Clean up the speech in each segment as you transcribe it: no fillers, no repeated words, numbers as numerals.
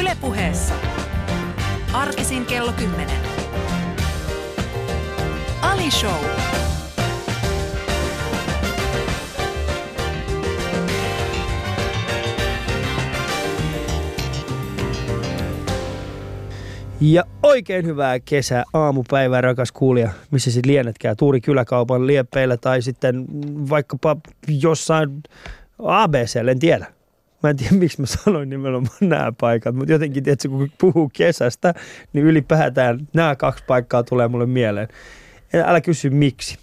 Yle Puheessa. Arkisin kello 10. Ali Show. Ja oikein hyvää kesää aamupäivää, rakas kuulija, missä sit lienetkään, Tuuri kyläkaupan lieppeillä tai sitten vaikkapa jossain ABC:llä, en tiedä. Mä en tiedä, miksi mä sanoin nimenomaan nämä paikat, mutta jotenkin, tietysti, kun puhuu kesästä, niin ylipäätään nämä kaksi paikkaa tulee mulle mieleen. Älä kysy miksi.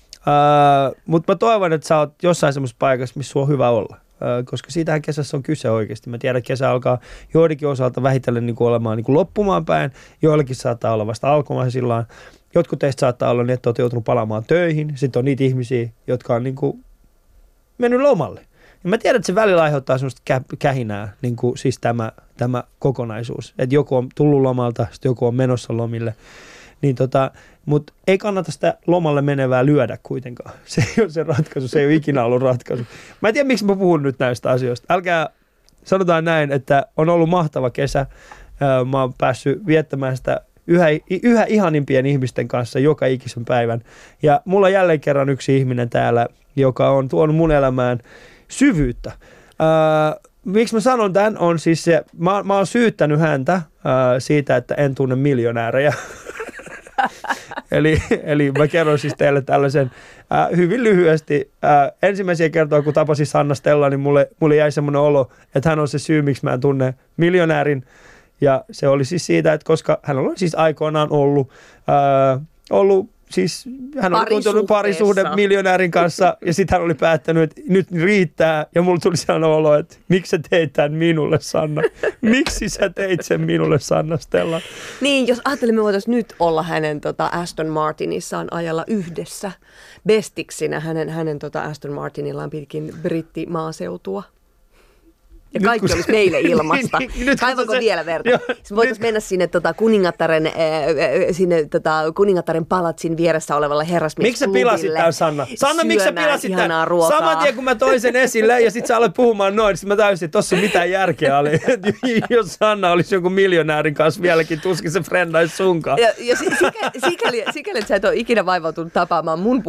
Mutta mä toivon, että sä oot jossain semmoisessa paikassa, missä sua on hyvä olla. Koska siitähän kesässä on kyse oikeasti. Mä tiedän, että kesä alkaa joidenkin osalta vähitellen niin kuin olemaan niin kuin loppumaan päin. Joillakin saattaa olla vasta alkumaisillaan. Jotkut teistä saattaa olla niin, että oot joutunut palaamaan töihin. Sitten on niitä ihmisiä, jotka on niin kuin mennyt lomalle. Ja mä tiedän, että se välillä aiheuttaa semmoista kähinää, niin kuin siis tämä kokonaisuus. Että joku on tullut lomalta, sitten joku on menossa lomille. Niin mutta ei kannata sitä lomalle menevää lyödä kuitenkaan. Se ei ole se ratkaisu, se ei ole ikinä ollut ratkaisu. Mä en tiedä, miksi mä puhun nyt näistä asioista. Älkää, sanotaan näin, että on ollut mahtava kesä. Mä oon päässyt viettämään sitä yhä ihanimpien ihmisten kanssa joka ikisen päivän. Ja mulla on jälleen kerran yksi ihminen täällä, joka on tuonut mun elämään syvyyttä. Miksi mä sanon tämän on siis se, mä oon syyttänyt häntä siitä, että en tunne miljonäärejä. Eli mä kerron siis teille tällaisen hyvin lyhyesti. Ensimmäisiä kertoja, kun tapasin Sanna Stella, niin mulle jäi semmoinen olo, että hän on se syy, miksi mä en tunne miljonäärin. Ja se oli siis siitä, että koska hän on siis aikoinaan ollut siis hän oli tuntunut parisuhde miljonäärin kanssa ja sitten hän oli päättänyt, että nyt riittää. Ja mulla tuli sellainen olo, että miksi sä teit tämän minulle, Sanna? Miksi sä teit sen minulle, Sanna Stella? Niin, jos ajattelemme, me voitaisiin nyt olla hänen Aston Martinissaan ajalla yhdessä bestiksinä. Hänen Aston Martinillaan pitkin brittimaaseutua. Ja nyt kaikki olisi meille ilmasta. Kaivanko vielä verta? Voitaisiin mennä sinne, kuningattaren palatsin vieressä olevalle herrasmiesklubille. Miksi sä pilasit tämän, Sanna? Sanna, miksi sä pilasit tämän? Saman tien, kun mä toin sen esille ja sit sä aloit puhumaan noin, niin mä täysin, että tossa mitään järkeä oli. Jos Sanna olisi jonkun miljonäärin kanssa vieläkin, tuskin se frendaisi sunkaan. Ja sikäli, että sä et ole ikinä vaivautunut tapaamaan mun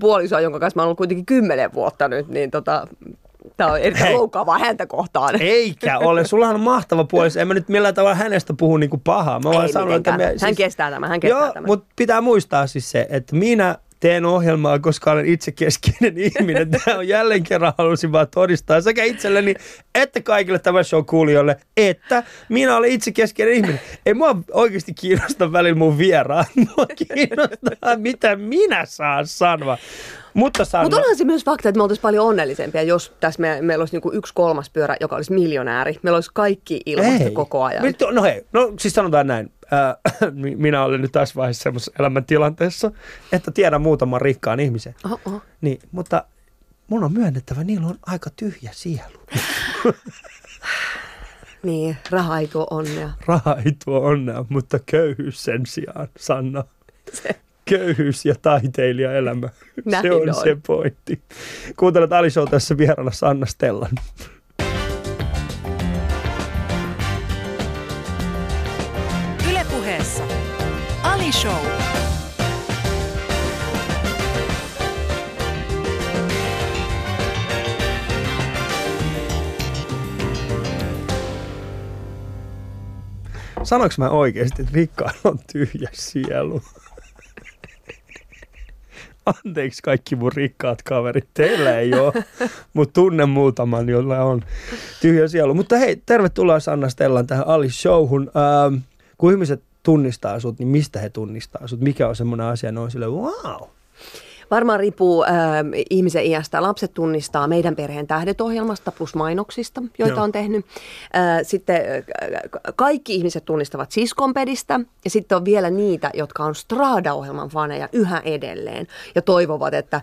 puolisoa, jonka kanssa mä oon ollut kuitenkin 10 vuotta nyt, niin tämä on erittäin loukkaavaa häntä kohtaan. Eikä ole. Sullahan on mahtava puoliso. En mä nyt millään tavalla hänestä puhu niinku pahaa. Mä vaan sanon, että hän kestää tämän. Joo, mutta pitää muistaa siis se, että minä teen ohjelmaa, koska olen itsekeskeinen ihminen. Tämä on jälleen kerran, halusin vaan todistaa sekä itselleni että kaikille tämän show kuulijoille, että minä olen itsekeskeinen ihminen. Ei mua oikeasti kiinnosta välillä mun vieraan. Mua kiinnostaa, mitä minä saan sanoa. Mutta onhan se myös fakta, että me oltaisiin paljon onnellisempia, jos tässä meillä olisi niinku 1/3 pyörä, joka olisi miljonääri. Meillä olisi kaikki ilmasta koko ajan. Siis sanotaan näin. Minä olen nyt tässä vaiheessa semmoisessa elämäntilanteessa, että tiedän muutaman rikkaan ihmisen. Niin, mutta mun on myönnettävä, niillä on aika tyhjä sielu. Niin, raha ei tuo onnea. Raha ei tuo onnea, mutta köyhyys sen sijaan, Sanna. Köyhyys ja taiteilijaelämä. Se on se pointti. Kuuntelet Ali Show, tässä vieraana Sanna Stellan. Yle Puheessa. Ali Show. Sanoinko mä oikeasti, että rikkaalla on tyhjä sielu? Anteeksi kaikki mun rikkaat kaverit, teillä ei ole, mutta tunne muutaman, jolla on tyhjä sielu. Mutta hei, tervetuloa Sanna Stellan tähän Ali Showhun. Kun ihmiset tunnistaa sut, niin mistä he tunnistaa sut? Mikä on semmoinen asia, ne on silleen, wow. Varmaan riippuu ihmisen iästä. Lapset tunnistaa Meidän perheen tähdet-ohjelmasta plus mainoksista, joita on tehnyt. Sitten kaikki ihmiset tunnistavat Siskonpedistä ja sitten on vielä niitä, jotka on Straada-ohjelman faneja yhä edelleen ja toivovat, että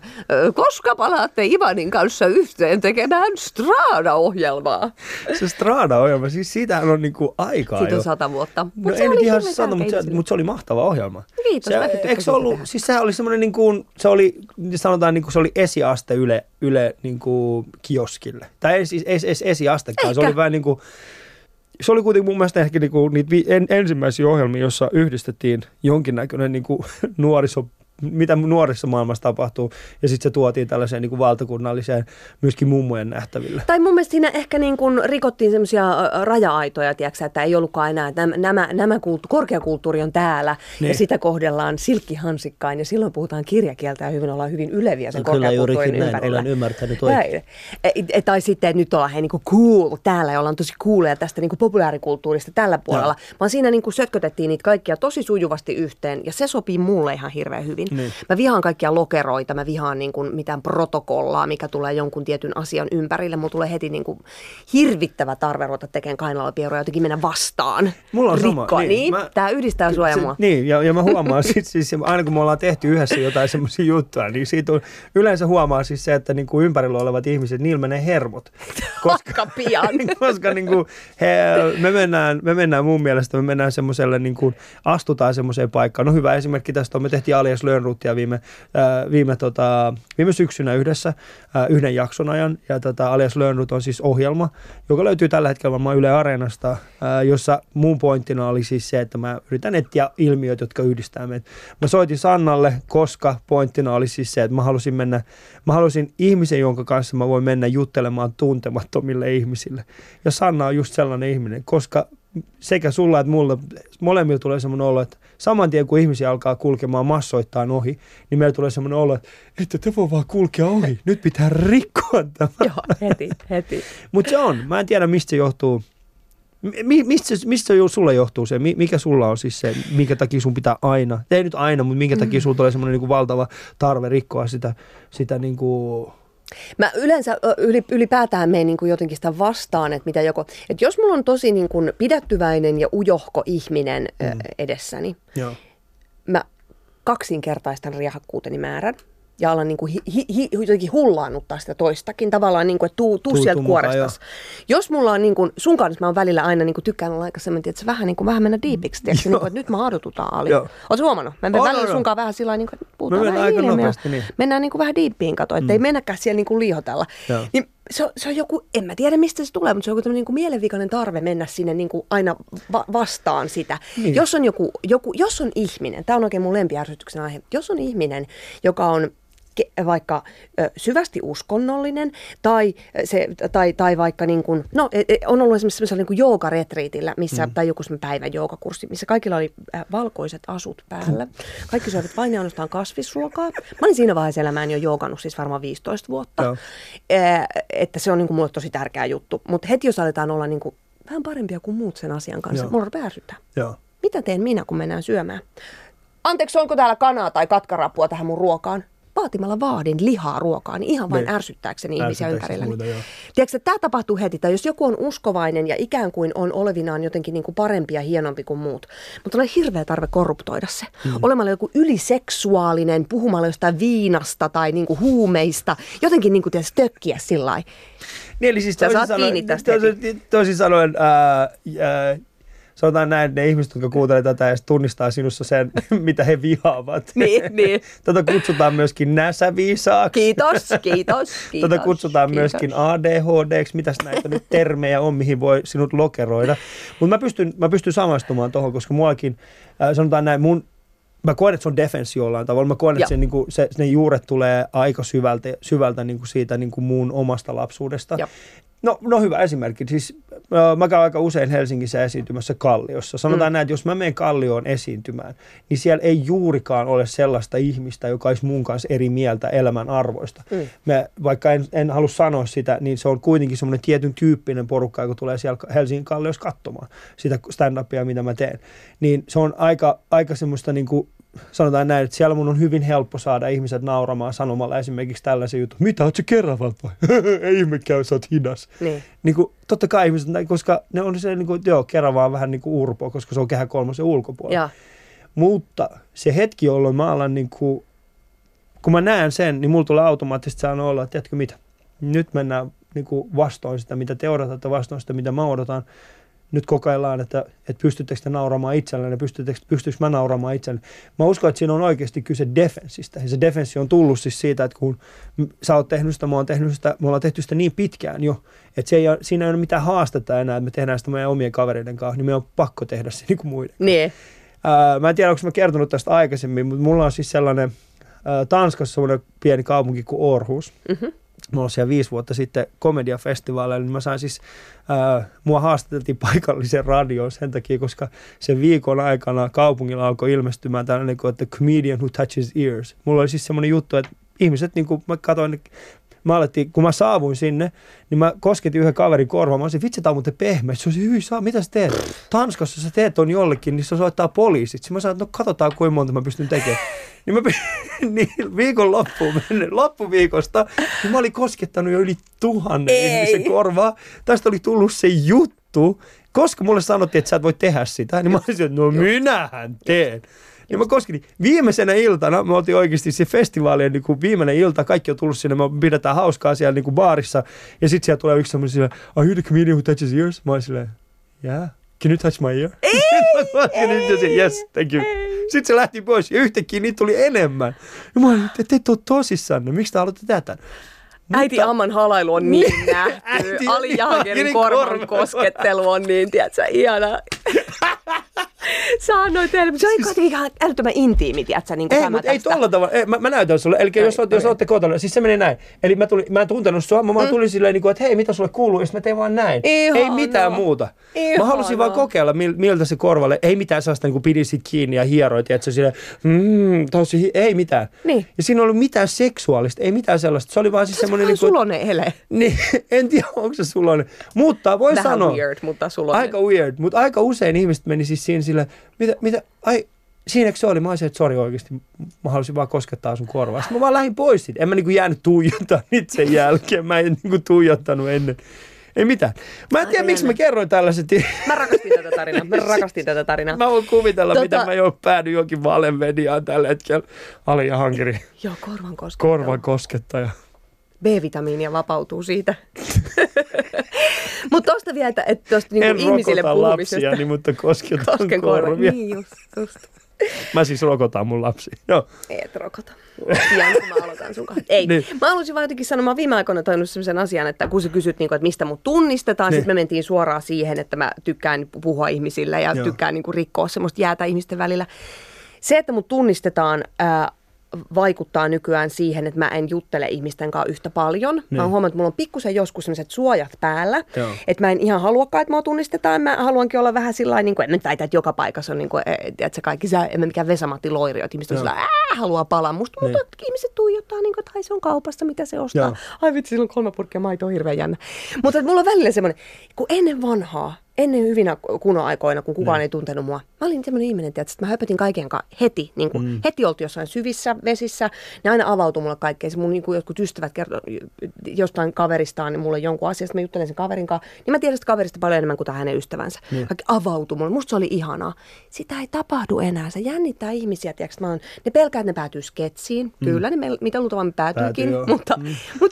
koska palaatte Ivanin kanssa yhteen tekemään Straada-ohjelmaa. Se Straada-ohjelma, siis siitähän on niinku aikaa siitä on 100 vuotta. Mutta ei nyt ihan 100, mutta se oli mahtava ohjelma. Kiitos, mäkin tykkäsin tehdä. Siis sehän oli semmoinen niin kuin, se oli sanotaan niin kuin se oli esiaste Yle niin kuin kioskille. Tai ei siis esiastekaan, se oli vähän niin kuin Se oli kuitenkin mun mielestä ehkä niinku niitä ensimmäisiä ohjelmia, jossa yhdistettiin jonkinnäköinen niinku nuoriso, mitä nuorissa maailmassa tapahtuu, ja sitten se tuotiin tällaiseen niinku valtakunnalliseen myöskin mummojen nähtäville. Tai mun mielestä siinä ehkä niinku rikottiin semmoisia raja-aitoja, tiiäksä, että ei ollutkaan enää, että korkeakulttuuri on täällä, ne. Ja sitä kohdellaan silkkihansikkain, ja silloin puhutaan kirjakieltä ja hyvin ollaan hyvin yleviä sen korkeakulttuurin ympärillä. Kyllä olen ymmärtänyt oikein. Tai sitten, että nyt ollaan hei niinku cool täällä, ja ollaan tosi coolia tästä niinku populaarikulttuurista tällä puolella, vaan siinä niinku sötkötettiin niitä kaikkia tosi sujuvasti yhteen, ja se sopii mulle ihan hirveän hyvin. Niin. Mä vihaan kaikkia lokeroita, mä vihaan niin kuin mitään protokollaa, mikä tulee jonkun tietyn asian ympärille. Mulla tulee heti niin kuin hirvittävä tarve ruveta tekemään kainalapieroja, jotenkin mennä vastaan. Mulla on sama. Niin. Tää yhdistää sua ja mua. Niin, ja mä huomaan, siis, aina kun me ollaan tehty yhdessä jotain semmoisia juttuja, niin siitä on, yleensä huomaa siis se, että niin kuin ympärillä olevat ihmiset, niillä menee hermot. Koska pian. Koska niin kuin, me mennään semmoiselle, niin kuin astutaan semmoiseen paikkaan. No hyvä esimerkki tästä on, me tehtiin Ali Lönnrotia viime syksynä yhdessä yhden jakson ajan. Ja alias Lönnrot on siis ohjelma, joka löytyy tällä hetkellä varmaan Yle Areenasta, jossa mun pointtina oli siis se, että mä yritän etsiä ilmiöt, jotka yhdistää meitä. Mä soitin Sannalle, koska pointtina oli siis se, että mä halusin ihmisen, jonka kanssa mä voin mennä juttelemaan tuntemattomille ihmisille. Ja Sanna on just sellainen ihminen, koska sekä sulla että mulla, molemmilla tulee semmoinen olo, että saman tien kun ihmisiä alkaa kulkemaan massoittain ohi, niin meillä tulee semmoinen olo, että te voi vaan kulkea ohi, nyt pitää rikkoa tämä. Joo, heti. Mutta se on, mä en tiedä mistä se johtuu. Mistä sulle johtuu se? Mikä sulla on siis se, minkä takia sun pitää aina, ei nyt aina, mutta minkä takia sulla tulee semmoinen niinku valtava tarve rikkoa sitä niinku... Mä yleensä ylipäätään menen niin kuin jotenkin sitä vastaan, että mitä joko, että jos mulla on tosi niin kuin pidättyväinen ja ujohko ihminen edessäni, joo. Mä kaksinkertaistan riehakkuuteni määrän ja alan niin kuin jotenkin hullaannuttaa sitä toistakin tavallaan, niin kuin, että tuu sieltä kuorestas. Jos mulla on niin kuin, sun kanssa mä oon välillä aina niin kuin, tykkään olla aika semmoinen, että se vähän mennä diipiksi, niin kuin, että nyt mä adotutaan Ali. Ootko huomannut? Mä menen välillä sunkaan vähän sillä niin kuin, että puhutaan vähän aika nopeasti, niin. Mennään niin kuin, vähän diippiin katoa, ettei mennäkään siellä niin kuin, liihotella. Niin, se on joku, en mä tiedä mistä se tulee, mutta se on joku tämmöinen niin kuin mielenvikainen tarve mennä sinne niin kuin aina vastaan sitä. Niin. Jos on ihminen, tää on oikein mun lempiärsytyksen aihe, jos on ihminen, joka on vaikka syvästi uskonnollinen tai vaikka niin kuin, no on ollut esimerkiksi semmoisella niin kuin joogaretriitillä, missä tai joku semmoinen päivän joogakurssi, missä kaikilla oli valkoiset asut päällä. Kaikki syövät vain ja ainoastaan kasvisruokaa. Mä olin siinä vaiheessa elämään jo joogannut siis varmaan 15 vuotta. No. Että se on niin kuin mulle tosi tärkeä juttu, mutta heti jos aletaan olla niin kuin vähän parempia kuin muut sen asian kanssa, mulla rupeaa ärsyttää. Mitä teen minä, kun mennään syömään? Anteeksi, onko täällä kanaa tai katkarapua tähän mun ruokaan? Vaatimalla vaadin lihaa ruokaan, niin ihan vain ärsyttääkseni ihmisiä ympärillä. Tiedätkö, tämä tapahtuu heti, tai jos joku on uskovainen ja ikään kuin on olevinaan jotenkin niin kuin parempi ja hienompi kuin muut, mutta tulee hirveä tarve korruptoida se. Olemalla joku yliseksuaalinen, puhumalla jostain viinasta tai niin kuin huumeista, jotenkin niin kuin tietysti tökkiä sillä lailla. Niin, eli siis toisin sanoen sanotaan näin, että ne ihmiset, jotka kuuntelee tätä ja tunnistaa sinussa sen, mitä he vihaavat. Niin. Tätä kutsutaan myöskin näsäviisaaksi. Kiitos. Tätä kutsutaan myöskin ADHD:ksi. Mitäs näitä nyt termejä on, mihin voi sinut lokeroida. Mutta mä pystyn samaistumaan tuohon, koska muakin, sanotaan näin, mä koen, että se on defenssi jollain tavalla. Mä koen, että ne juuret tulee aika syvältä niin kuin siitä niin kuin mun omasta lapsuudesta. Joo. No hyvä esimerkki. Siis, mä käyn aika usein Helsingissä esiintymässä Kalliossa. Sanotaan näin, että jos mä menen Kallioon esiintymään, niin siellä ei juurikaan ole sellaista ihmistä, joka olisi mun kanssa eri mieltä elämän arvoista. Vaikka en halua sanoa sitä, niin se on kuitenkin semmoinen tietyn tyyppinen porukka, joka tulee siellä Helsingin Kalliossa katsomaan sitä stand-upia, mitä mä teen. Niin se on aika semmoista niin kuin, sanotaan näin, että siellä mun on hyvin helppo saada ihmiset nauramaan sanomalla esimerkiksi tällaisen jutun. Mitä, oot sä keravalta vai? Ei ihme käy, sä oot hidas. Niin kuin, totta kai ihmiset, koska ne on se, niin kuin, keravaa vähän niin kuin urpoa, koska se on Kehä Kolmosen ulkopuolella. Ja. Mutta se hetki, jolloin mä alan, niin kuin, kun mä näen sen, niin mulla tulee automaattisesti sanoa olla, että tiedätkö mitä, nyt mennään niin kuin vastoin sitä, mitä te odotatte, vastoin sitä, mitä mä odotan. nyt kokeillaan, että pystyttekö te nauramaan itselleni ja pystyykö mä nauramaan itselleni. Mä uskon, että siinä on oikeasti kyse defenssistä. Ja se defenssi on tullut siis siitä, että kun sä oot tehnyt sitä, mä oon tehnyt sitä, me ollaan tehty sitä niin pitkään jo, että siinä ei ole mitään haastetta enää, että me tehdään sitä meidän omien kavereiden kanssa, niin me on pakko tehdä se niin kuin muiden. Nee. Mä en tiedä, onko mä kertonut tästä aikaisemmin, mutta mulla on siis sellainen Tanskassa sellainen pieni kaupunki kuin Aarhus. Mm-hmm. Mä olin siellä 5 vuotta sitten komediafestivaaleilla, niin mä sain siis, mua haastateltiin paikalliseen radioon sen takia, koska sen viikon aikana kaupungilla alkoi ilmestymään tällainen kuin The Comedian Who Touches Ears. Mulla oli siis semmoinen juttu, että ihmiset, niin kuin mä katsoin, kun mä saavuin sinne, niin mä kosketin yhden kaverin korvaan. Mä olisin, vitsi, tää on muuten pehmeä. Se olisi, hyi, mitä sä teet? Tanskassa sä teet on jollekin, niin se soittaa poliisit. Sitten mä sanoin, että no katsotaan, kuinka monta mä pystyn tekemään. Niin loppuviikosta, niin mä olin koskettanut jo yli 1,000 ihmisen korvaa. Tästä oli tullut se juttu, koska mulle sanottiin, että sä et voi tehdä sitä. Niin mä olisin, että no minähän teen. Niin mä koskin. Viimeisenä iltana, me oltiin oikeasti se festivaalien niin kuin viimeinen ilta, kaikki on tullut sinne, me pidetään hauskaa siellä niin kuin baarissa. Ja sit siellä tulee yksi semmoinen silleen, are you the comedian who touches ears? Mä olin silleen, yeah, can you touch my ear? Ei, yes, thank you. Sitten se lähti pois ja yhtäkkiä niitä tuli enemmän. Ja mä olin, te ette ole tosissanne, miksi te haluatte tätä? Äiti Amman halailu on niin nähty, Ali Jahangirin korvan koskettelu on niin, tiedätkö, ihanaa. Sä annoit elmä. Se oli kuitenkin ihan älyttömän intiimi, tiedätkö, niin kuin tämä tästä. Ei, mutta ei tolla tavalla. Mä näytän sulle. Eli jos olette kotona, siis se meni näin. Eli mä en tuntenut sua, mä vaan tulin silleen, että hei, mitä sulle kuuluu, ja sitten mä tein vaan näin. Ei mitään muuta. Mä halusin vaan kokeilla, miltä se korvalle. Ei mitään sellaista, kun pidin sit kiinni ja hieroit, että se silleen, ei mitään. Ja siinä ei ollut mitään seksuaalista, ei mitään sellaista. Se oli vaan siis semmoinen... Vähän sulonen ele. En tiedä, onko se sulonen. Mutta voi sanoa. Aika weird, mutta aika usein ihmiset meni siis siinä sillä, siinäkö se oli? Mä olisin, että sori oikeasti, mä halusin vaan koskettaa sun korvaa. Sitten mä vaan lähdin pois siitä. En mä niinku jäänyt tuijottaa nyt sen jälkeen. Mä en niinku tuijottanut ennen. Ei mitään. Mä en tiedä, miksi mä kerroin tällaiset. Mä rakastin tätä tarinaa. Mä voin kuvitella, mitä mä jo päädyin johonkin valemediaan tällä hetkellä. Ali Jahangiri. Joo, korvan koskettaja. B-vitamiinia vapautuu siitä. Mutta tuosta vielä, että tuosta niinku ihmisille puhumisesta. En rokota lapsiani, mutta kosken korvia. Niin just. Mä siis rokotan mun lapsia. Joo. Et rokota. Pian kun mä aloitan sun kanssa. Ei. Niin. Mä haluaisin vaan jotenkin sanoa, mä oon viime aikoina tajunnut sellaisen asian, että kun sä kysyt, että mistä mut tunnistetaan, niin. Sitten me mentiin suoraan siihen, että mä tykkään puhua ihmisille ja tykkään niinku rikkoa semmoista jäätä ihmisten välillä. Se, että mut tunnistetaan... vaikuttaa nykyään siihen, että mä en juttele ihmisten kanssa yhtä paljon. Niin. Mä oon huomannut, että mulla on pikkusen joskus sellaiset suojat päällä, että mä en ihan haluakaan, että mua tunnistetaan. Mä haluankin olla vähän sillä lailla, en mä nyt väitä, että joka paikassa on, että kaikki, en mä mikään Vesamatti Loiri, että ihmiset on sillä haluaa palaa musta, mutta ihmiset tuijottaa, että ai se on kaupassa, mitä se ostaa. Joo. Ai vitsi, sillä on 3 purkkia maitoa, hirveän jännä. Mutta mulla on välillä semmoinen, kun ennen vanhaa, ennen hyvinä kunnon aikoina, kun kukaan ei tuntenut mua. Mä olin sellainen ihminen, että mä höpötin kaiken kanssa heti. Niin kuin, heti oltiin jossain syvissä vesissä. Ne aina avautui mulle kaikkea. Mun niin kuin jotkut ystävät kertoi jostain kaveristaan niin mulle jonkun asiasta. Mä juttelen sen kaverin kanssa. Niin mä tiedän sitä kaverista paljon enemmän kuin hänen ystävänsä. Mm. Kaikki avautui mulle. Musta se oli ihanaa. Sitä ei tapahdu enää. Se jännittää ihmisiä. Tiedätkö, ne pelkää, että ne päätyy sketsiin. Kyllä, ne mitä luultavasti päätyykin. Mutta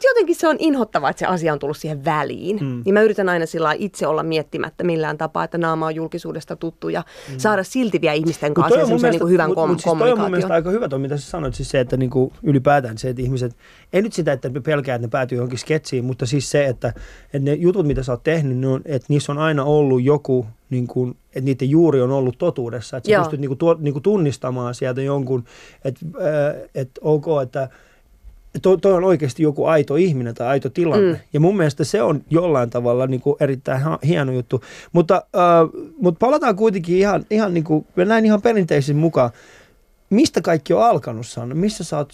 jotenkin se on inhottavaa, että se asia on tullut siihen väliin. Niin mä yritän aina sillä itse olla miettimättä millään tapaa, että naama on julkisuudesta tuttu ja saada silti vielä ihmisten kanssa semmoisen niin hyvän kommunikaation. Toi on mun mielestä aika hyvä, mitä sä sanoit, siis se, että niin kuin ylipäätään se, että ihmiset, ei nyt sitä, että pelkää, että ne päätyy johonkin sketsiin, mutta siis se, että ne jutut, mitä sä oot tehnyt, niin on, että niissä on aina ollut joku, niin kuin, että niiden juuri on ollut totuudessa, että sä pystyt niin kuin tunnistamaan sieltä jonkun, että ok, että toi on oikeasti joku aito ihminen tai aito tilanne. Ja mun mielestä se on jollain tavalla niin kuin erittäin hieno juttu. Mutta palataan kuitenkin ihan niin kuin, näin ihan perinteisen mukaan. Mistä kaikki on alkanut, Sanna? Missä sä oot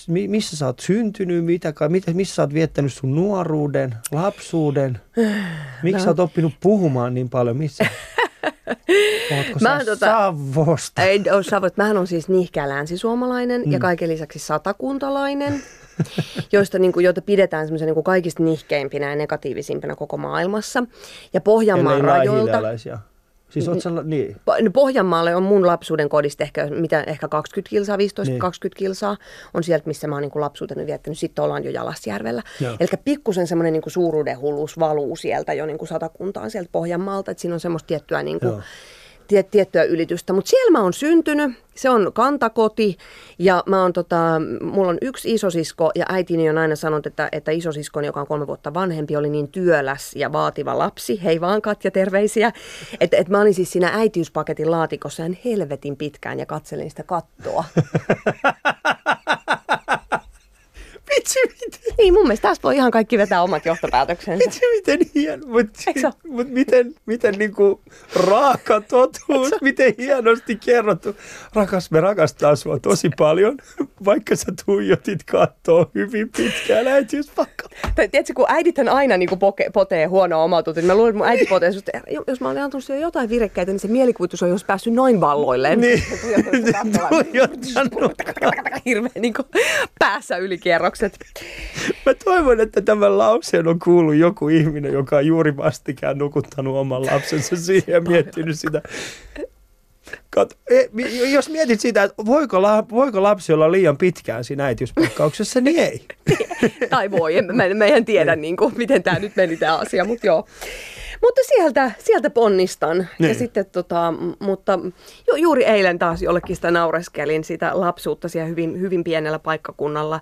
syntynyt? Missä sä oot viettänyt sun nuoruuden, lapsuuden? Miksi sä oot oppinut puhumaan niin paljon? Missä? Ootko sä Savosta? En ole Savosta. Mähän on siis nihkeä länsisuomalainen ja kaiken lisäksi satakuntalainen. joita pidetään semmoisia niin kuin kaikista nihkeimpinä ja negatiivisimpina koko maailmassa. Ja Pohjanmaan rajoilta. Siis niin. Pohjanmaalle on mun lapsuuden kodista ehkä 20 kilsaa, 15-20 niin. kilsaa on sieltä, missä mä oon niin kuin lapsuuteni viettänyt. Sitten ollaan jo Jalasjärvellä. Eli pikkusen semmoinen niin kuin suuruudenhulluus valuu sieltä jo niin kuin Satakuntaan sieltä Pohjanmaalta. Että siinä on semmoista tiettyä, niin kuin, tiettyä ylitystä. Mutta siellä mä oon syntynyt. Se on kantakoti ja mä oon, mulla on yksi isosisko ja äitini on aina sanonut, että isosiskoni, joka on 3 vuotta vanhempi, oli niin työläs ja vaativa lapsi. Hei vaan Katja, terveisiä. Et mä olin siis siinä äitiyspaketin laatikossa ihan helvetin pitkään ja katselin sitä kattoa. Vitsi, miten? Niin, mun mielestä tässä voi ihan kaikki vetää omat johtopäätöksensä. Vitsi, miten hieno, mutta miten niinku raaka totuus, miten hienosti kerrottu. Rakas, me rakastaa sua tosi paljon, vaikka sä tuijotit kattoa hyvin pitkään äitiyspakka. Tiedätkö, kun äidithän aina niinku potee huonoa omautunut, niin mä luulen, että mun äiti potee, että jos mä olen antanut sille jotain virekkäitä, niin se mielikuvitus on jos päässyt noin valloilleen. Niin, tuijottanut. Hirveän niinku päässä ylikierroksi. Mä toivon, että tämän lauseen on kuullut joku ihminen, joka on juuri vastikään nukuttanut oman lapsensa siihen ja miettinyt sitä. Jos mietit sitä, että voiko lapsi olla liian pitkään siinä äitiyspakkauksessa, niin ei. Tai voi, mä en tiedä, niin kuin, miten tämä nyt meni tämä asia, mutta joo. Mutta sieltä ponnistan. Niin. Ja sitten mutta juuri eilen taas jollekin sitä naureskelin sitä lapsuutta siellä hyvin, hyvin pienellä paikkakunnalla.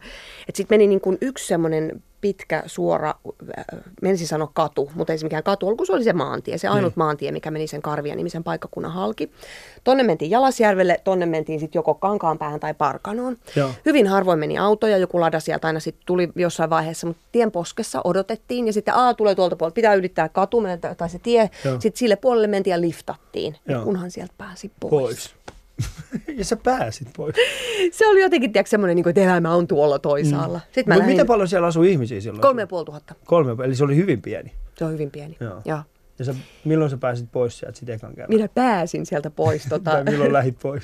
Että sitten meni niin kuin yksi semmoinen pitkä, suora, menisin sanoa katu, mutta ei se mikään katu ollut, kun se oli se maantie, se ainut maantie, mikä meni sen Karvia-nimisen paikkakunnan halki. Tonne mentiin Jalasjärvelle, tonne mentiin sitten joko Kankaanpäähän tai Parkanoon. Joo. Hyvin harvoin meni autoja, joku lada sieltä aina sitten tuli jossain vaiheessa, mutta tien poskessa odotettiin ja sitten tulee tuolta puolelta, pitää ylittää katu tai se tie, sitten sille puolelle mentiin ja liftattiin, kunhan sieltä pääsi pois. Ja sä pääsit pois. Se oli jotenkin, tiedätkö, semmoinen, että elämä on tuolla toisaalla. Mutta miten paljon siellä asui ihmisiä silloin? 3500. 3,5, eli se oli hyvin pieni. Se on hyvin pieni, joo. Ja milloin sä pääsit pois sieltä sitten ekan kerran? Minä pääsin sieltä pois. Tai milloin lähit pois?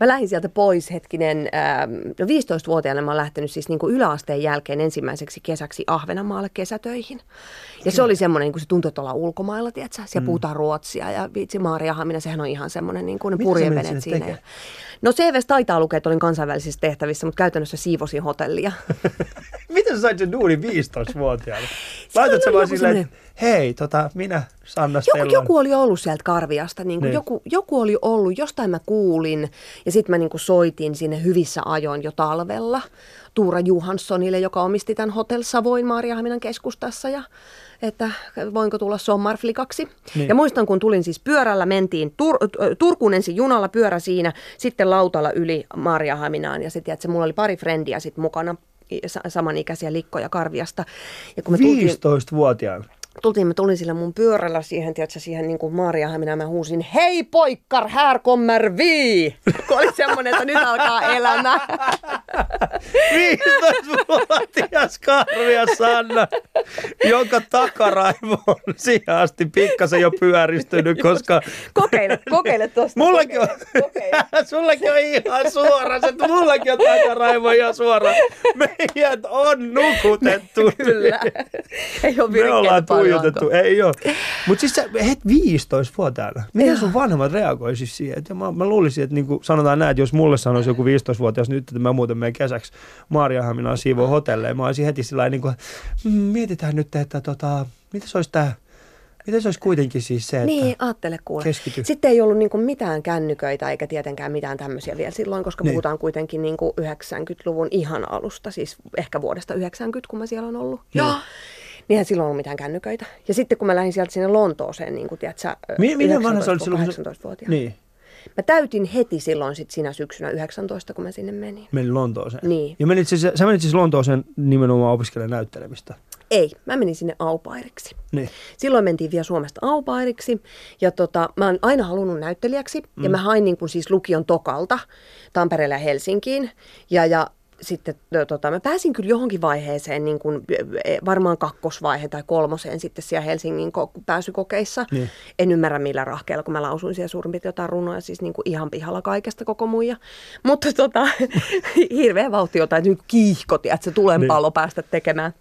Mä lähdin sieltä pois 15-vuotiaana mä oon lähtenyt siis niin kuin yläasteen jälkeen ensimmäiseksi kesäksi Ahvenanmaalle kesätöihin. Ja se oli semmoinen, niin kuin se tuntui, että ollaan ulkomailla, tiedätkö? Siellä puhutaan ruotsia ja vitsi Maarianhamina, sehän on ihan semmoinen niin kuin purjevenet siinä. Ja... No CV:ssä taitaa lukea, että olin kansainvälisissä tehtävissä, mutta käytännössä siivosin hotellia. Miten sä sait sen duunin 15-vuotiaana? Laitat sä vaan silleen, että hei, minä... Sanna Stellan. Joku oli ollut sieltä Karviasta, niin kuin joku oli ollut, jostain mä kuulin ja sitten mä niin kuin soitin sinne hyvissä ajoin jo talvella Tuura Johanssonille, joka omisti tämän Hotel Savoin Maarianhaminan keskustassa ja että voinko tulla sommarflikaksi. Niin. Ja muistan, kun tulin siis pyörällä, mentiin Turkuun ensin junalla, pyörä siinä, sitten lautalla yli Maarianhaminaan ja sitten, että mulla oli pari frendiä sitten mukana, samanikäisiä likkoja Karviasta. Ja kun me 15-vuotiaana? Tulin sillä mun pyörällä siihen, tiedätkö, siihen niin kuin Maarianhaminaan, mä huusin, hei poikkar, här kommer vi! Kun oli semmoinen, että nyt alkaa elämä. 15-vuotias Karvia Sanna, jonka takaraivo on siihen asti pikkasen jo pyöristynyt, koska... Kokeile tosta. Mullakin on, sullakin on ihan suora, että mullakin on takaraivo ihan suora. Meidät on nukutettu. Kyllä, ei ole virkeä. Ei ole. Mutta siis sä et 15-vuotiaana. Miten sun vanhemmat reagoi siis siihen? Et mä luulisin, että niinku, sanotaan näin, että jos mulle sanoisi joku 15-vuotias nyt, että mä muuten menen kesäksi Maarianhaminaan siivoo hotelleen, mä olisin heti sillä tavalla, mietitään nyt, että mitä se olisi tämä... Miten se olisi kuitenkin siis se, että niin, aattele kuule. Keskity. Sitten ei ollut niin mitään kännyköitä eikä tietenkään mitään tämmöisiä vielä silloin, koska niin. Puhutaan kuitenkin niin 90-luvun ihan alusta, siis ehkä vuodesta 90, kun mä siellä on ollut. Niin. Joo. Niinhän silloin ei ollut mitään kännyköitä. Ja sitten kun mä lähdin sieltä sinne Lontooseen, niin kuin tiedät sä, 18-vuotiaana. Niin. Mä täytin heti silloin sit siinä syksynä 19, kun mä sinne menin. Menin Lontooseen? Niin. Ja sä menit siis Lontooseen nimenomaan opiskelemaan näyttelemistä? Ei, mä menin sinne au pairiksi. Niin. Silloin mentiin vielä Suomesta au pairiksi ja mä oon aina halunnut näyttelijäksi ja mä hain niin kun siis lukion tokalta Tampereelle ja Helsinkiin ja sitten mä pääsin kyllä johonkin vaiheeseen, niin kuin, varmaan 2. vaihe tai 3. sitten siellä Helsingin pääsykokeissa. Niin. En ymmärrä millä rahkeella, kun mä lausuin siellä suurin piirtein jotain runoja, siis niin kuin ihan pihalla kaikesta koko muija. Mutta hirveä vauhti jotain, niin kiihkoti, että se tulenpallo päästä tekemään.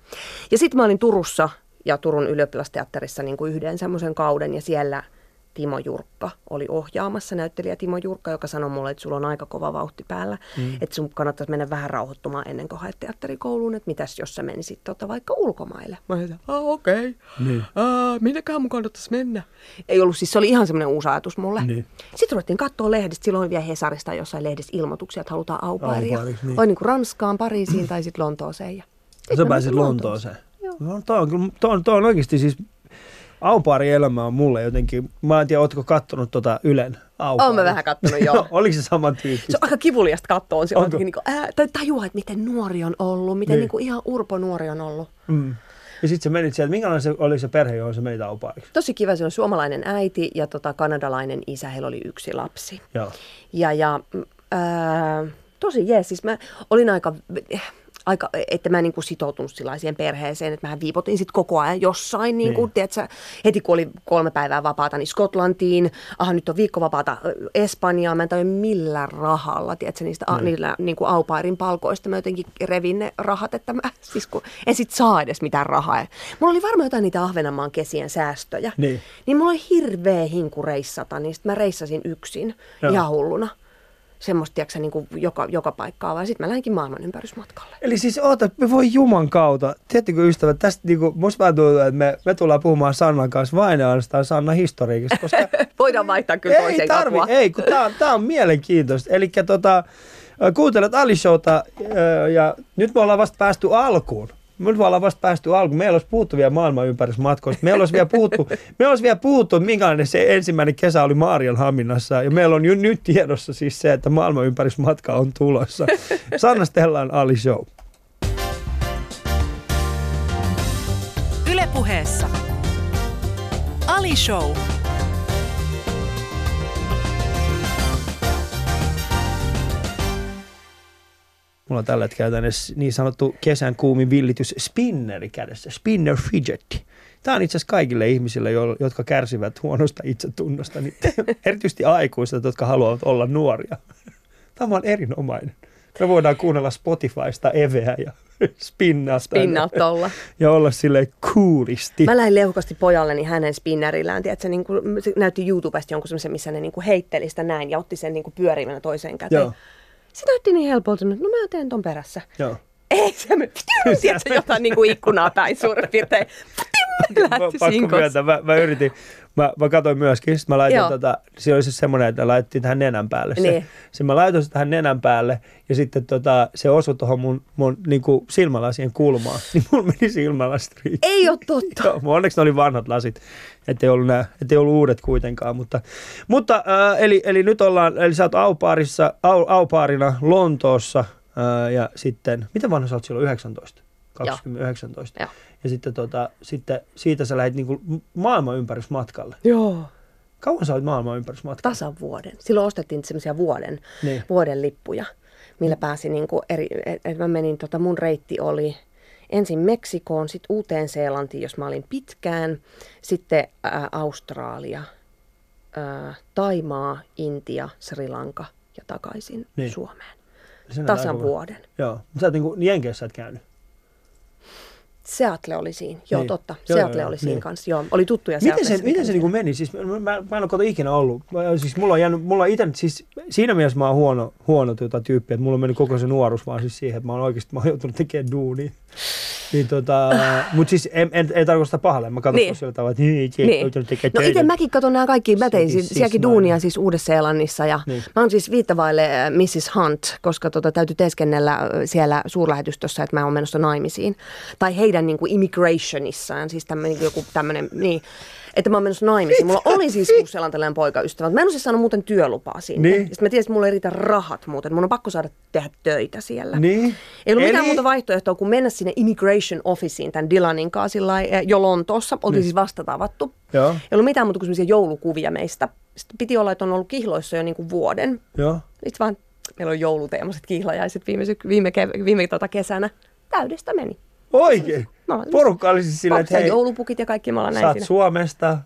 Ja sitten mä olin Turussa ja Turun ylioppilasteatterissa niin kuin yhden semmoisen kauden ja siellä... Timo Jurkka oli ohjaamassa, näyttelijä Timo Jurkka, joka sanoi mulle, että sulla on aika kova vauhti päällä, että sun kannattaisi mennä vähän rauhoittumaan ennen kuin haet teatterikouluun, että mitäs jos sä menisit vaikka ulkomaille. Mä sanoin, että okei, minäköhän mun kannattaisi mennä. Ei ollut, siis se oli ihan semmoinen uusi ajatus mulle. Niin. Sitten ruvettiin katsoa lehdistä, silloin vielä Hesarista jossain lehdessä ilmoituksia, että halutaan au pairia. Niin. Oli niin kuin Ranskaan, Pariisiin tai sitten Lontooseen. Ja sä pääsit Lontooseen. No, toi on oikeasti siis... Au pairielämä on mulle jotenkin. Mä en tiedä, ootko kattonut tuota Ylen au pairia? Oon mä vähän kattonut, joo. Oliko se samantyyppistä? Se on aika kivuliasta kattoon. Tai tajua, että miten nuori on ollut, miten niin kuin ihan urpo nuori on ollut. Mm. Ja sitten sä menit sieltä. Minkälainen oli se perhe, johon sä menit au pairiksi? Tosi kiva. Se on suomalainen äiti ja kanadalainen isä. Heillä oli yksi lapsi. Joo. Tosi jees. Siis mä olin aika, että mä en niin kuin sitoutunut sellaiseen perheeseen, että mähän viipotin sitten koko ajan jossain, niin kuin, tiedätkö, heti kun oli 3 päivää vapaata, niin Skotlantiin, nyt on viikko vapaata Espanjaan, mä en tajua millä rahalla, tiedätkö, niillä niin kuin au pairin palkoista mä jotenkin revin ne rahat, että mä siis kun en sitten saa edes mitään rahaa. Mulla oli varmaan jotain niitä Ahvenanmaan kesien säästöjä, niin mulla oli hirveä hinku reissata, niin sitten mä reissasin yksin ihan hulluna. Semmoista, tiedätkö, niin kuin joka paikkaa, vai sitten mä lähdenkin maailman ympärysmatkalle. Eli siis me voi juman kautta. Tiedättekö ystävät, tästä niin kuin, musta vähän tuntuu, että me tullaan puhumaan Sannan kanssa vain ainoastaan Sanna historiikista, koska... Voidaan vaihtaa kyllä toiseen katua. Ei, kun tää on mielenkiintoista. Eli kuuntelet Ali Showta ja nyt me ollaan vasta päästy alkuun. Meillä olisi puhuttu vielä maailman ympärysmatkoista. Meillä olisi vielä puhuttu, minkälainen se ensimmäinen kesä oli Maarianhaminassa. Ja meillä on jo nyt tiedossa siis se, että maailman ympärysmatka on tulossa. Sanna Stella on Ali Show. Yle Puheessa. Ali Show. Mulla on tällä hetkellä niin sanottu kesän kuumin villitys spinneri kädessä, spinner fidget. Tämä on itse asiassa kaikille ihmisille, jotka kärsivät huonosta itsetunnosta, niin erityisesti aikuiset, jotka haluavat olla nuoria. Tämä on erinomainen. Me voidaan kuunnella Spotifysta eveä ja spinnata olla. Ja olla silleen coolisti. Mä lähdin leuhkasti pojalleni hänen spinnerillään. Tiedätkö, se näytti YouTubesta jonkun semmoisen, missä ne heitteli sitä näin ja otti sen pyörimänä toiseen käteen. Joo. Se näytti niin helpolta, että mä teen ton perässä. Joo. Ei se me... Tiedätkö, jotain ikkunaa päin suurin piirtein. Pakko myöntää, mä yritin. Mä katsoin myöskin, sitten mä laitin siinä oli se semmoinen, että laitettiin tähän nenän päälle se. Niin. Sitten mä laitoin tähän nenän päälle ja sitten se osui tuohon mun silmälasien kulmaan. Niin mulla meni silmälasit riikki. Ei oo totta. Joo, onneksi ne oli vanhat lasit, ettei ollut uudet kuitenkaan. Mutta nyt ollaan, eli sä oot au pairina Lontoossa ja sitten, miten vanha sä oot silloin? 19? 2019. Joo. Ja sitten, siitä sä lähdit maailman ympärysmatkalle. Joo. Kauan sä olit maailman ympärysmatkalla? Tasan vuoden. Silloin ostettiin semmoisia vuoden lippuja, millä pääsi mä menin, mun reitti oli ensin Meksikoon, sitten Uuteen-Seelantiin, jos mä olin pitkään, sitten Australia, Taimaa, Intia, Sri Lanka ja takaisin Suomeen. Tasan vuoden. Joo. Sä oot Jenkeissä käynyt? Seattle oli siinä. Joo, niin. Totta. Seattle oli siinä kanssa. Joo, oli tuttuja Seattle. Miten se meni? Siis mä en ole ikinä ollut. Siis mulla on itse, siis siinä mielessä mä oon huono tyyppi, että mulla on mennyt koko se nuoruus vaan siis siihen, että mä oon joutunut tekemään duunia. Niin mut siis ei tarkoita pahalle. Mä katson sillä tavalla, että No itse mäkin katson nämä kaikki. Mä tein sielläkin duunia siis Uudessa-Seelannissa. Ja mä oon siis viittavaille Mrs. Hunt, koska täytyy teeskennellä siellä suurlähetystössä, että mä oon menossa naimisiin. Tai heidän immigrationissaan, siis tämmöinen, niin, että mä oon menossa naimisiin. Mulla oli siis usein tällainen poikaystävä, mutta mä en ole siis saanut muuten työlupaa siinä. Niin. Sitten mä tiesin, että mulla ei riitä rahat muuten, mun on pakko saada tehdä töitä siellä. Niin. Ei ollut mitään muuta vaihtoehtoa kuin mennä sinne immigration officeen tämän Dylanin kanssa jo Lontoossa, oltiin siis vasta tavattu. Joo. Ei ollut mitään muuta kuin semmoisia joulukuvia meistä. Sitten piti olla, että on ollut kihloissa jo vuoden. Joo. Sitten vaan meillä on jouluteemaiset kihlajaiset viime kesänä. Täydestä meni. Oikein? Porukka oli siis silleen, että hei, joulupukit ja kaikki me ollaan näin siinä. Suomesta,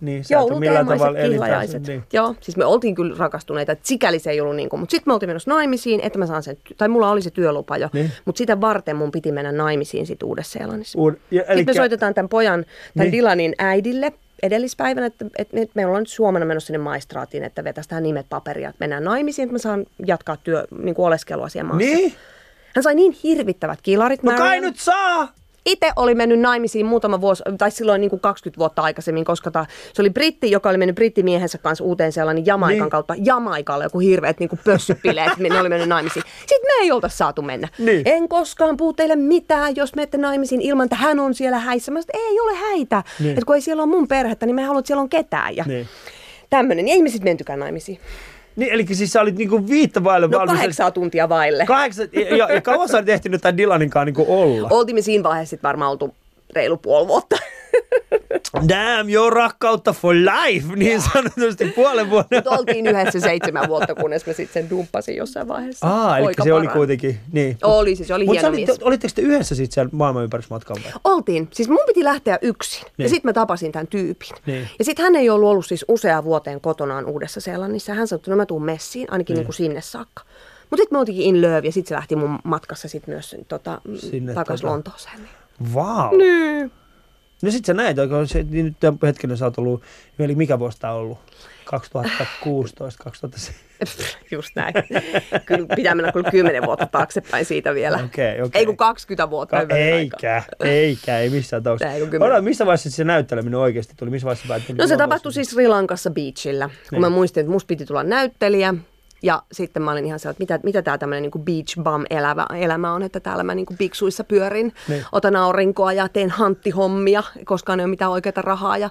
niin sä oot millään tavalla kihlajaiset. Niin. Joo, siis me oltiin kyllä rakastuneita, että sikäli se ei ollut niin kuin, mutta sitten me oltiin menossa naimisiin, että mä saan sen, tai mulla oli se työlupa jo, niin. Mutta sitä varten mun piti mennä naimisiin sitten Uudessa-Seelannissa. Sitten me soitetaan tämän Dylanin äidille, edellispäivänä, että me ollaan nyt Suomena menossa sinne maistraatiin, että vetästään nimet paperia, että mennään naimisiin, että mä saan jatkaa oleskelua siellä maassa. Niin? Hän sai niin hirvittävät kilarit. No kai nyt saa! Itse oli mennyt naimisiin muutama vuosi, tai silloin niin kuin 20 vuotta aikaisemmin, koska se oli britti, joka oli mennyt brittimiehensä kanssa uuteen sellainen Jamaikan niin. kautta Jamaikalle, joku hirveät niin kuin pössypileet, ne oli mennyt naimisiin. Sitten me ei oltaisi saatu mennä. Niin. En koskaan puhu teille mitään, jos menette naimisiin ilman, että hän on siellä häissä. Mä sanoin, ei ole häitä, niin. että kun ei siellä ole mun perhettä, niin mä en halua, että siellä on ketään. Ja niin. Tämmöinen, ja ei me sitten mentykään naimisiin. Niin, eli siis sä olit niinku viittä vaille valmis. No 8 tuntia vaille. 8, ja kauan sä olit ehtinyt tämän Dylaninkaan niinku olla? Oltimme siinä vaiheessa sitten varmaan oltu reilu puoli vuotta. Damn, joo, rakkautta for life, niin sanotusti puolen vuoden. Mutta oltiin yhdessä 7 vuotta, kunnes mä sitten sen dumppasin jossain vaiheessa. Eli se oli kuitenkin, niin. Oli, siis se oli hieno mies. Olitteko te yhdessä sitten siellä maailman ympärismatkan päin? Oltiin. Siis mun piti lähteä yksin. Niin. Ja sitten mä tapasin tämän tyypin. Niin. Ja sitten hän ei ollut siis useaan vuoteen kotonaan Uudessa-Seelannissa. Hän sanoi, että no mä tuun messiin, ainakin niin. Niin kuin sinne saakka. Mutta sitten me oltikin in love, ja sitten se lähti mun matkassa sitten myös takaisin Lontooseen. Vau! Wow. Niin. No sit sä näet, nyt tämän hetken sä oot ollut, eli mikä vuosi tää on ollut? 2016, 2017. Just näin. Kyllä pitää mennä 10 vuotta taaksepäin siitä vielä. Okay. Ei kun 20 vuotta. Ei missään tausta. Missä vaiheessa se näytteleminen oikeasti tuli? Missä vaiheessa päättyi? No se tapahtui siis Sri Lankassa beachillä, kun mä muistin, että musta piti tulla näyttelijä. Ja sitten mä olin ihan se, että mitä tää tämmönen niinku beach bum elämä on, että täällä mä niinku biksuissa pyörin, ne. Otan aurinkoa ja teen hanttihommia, koskaan ei ole mitään oikeata rahaa. Ja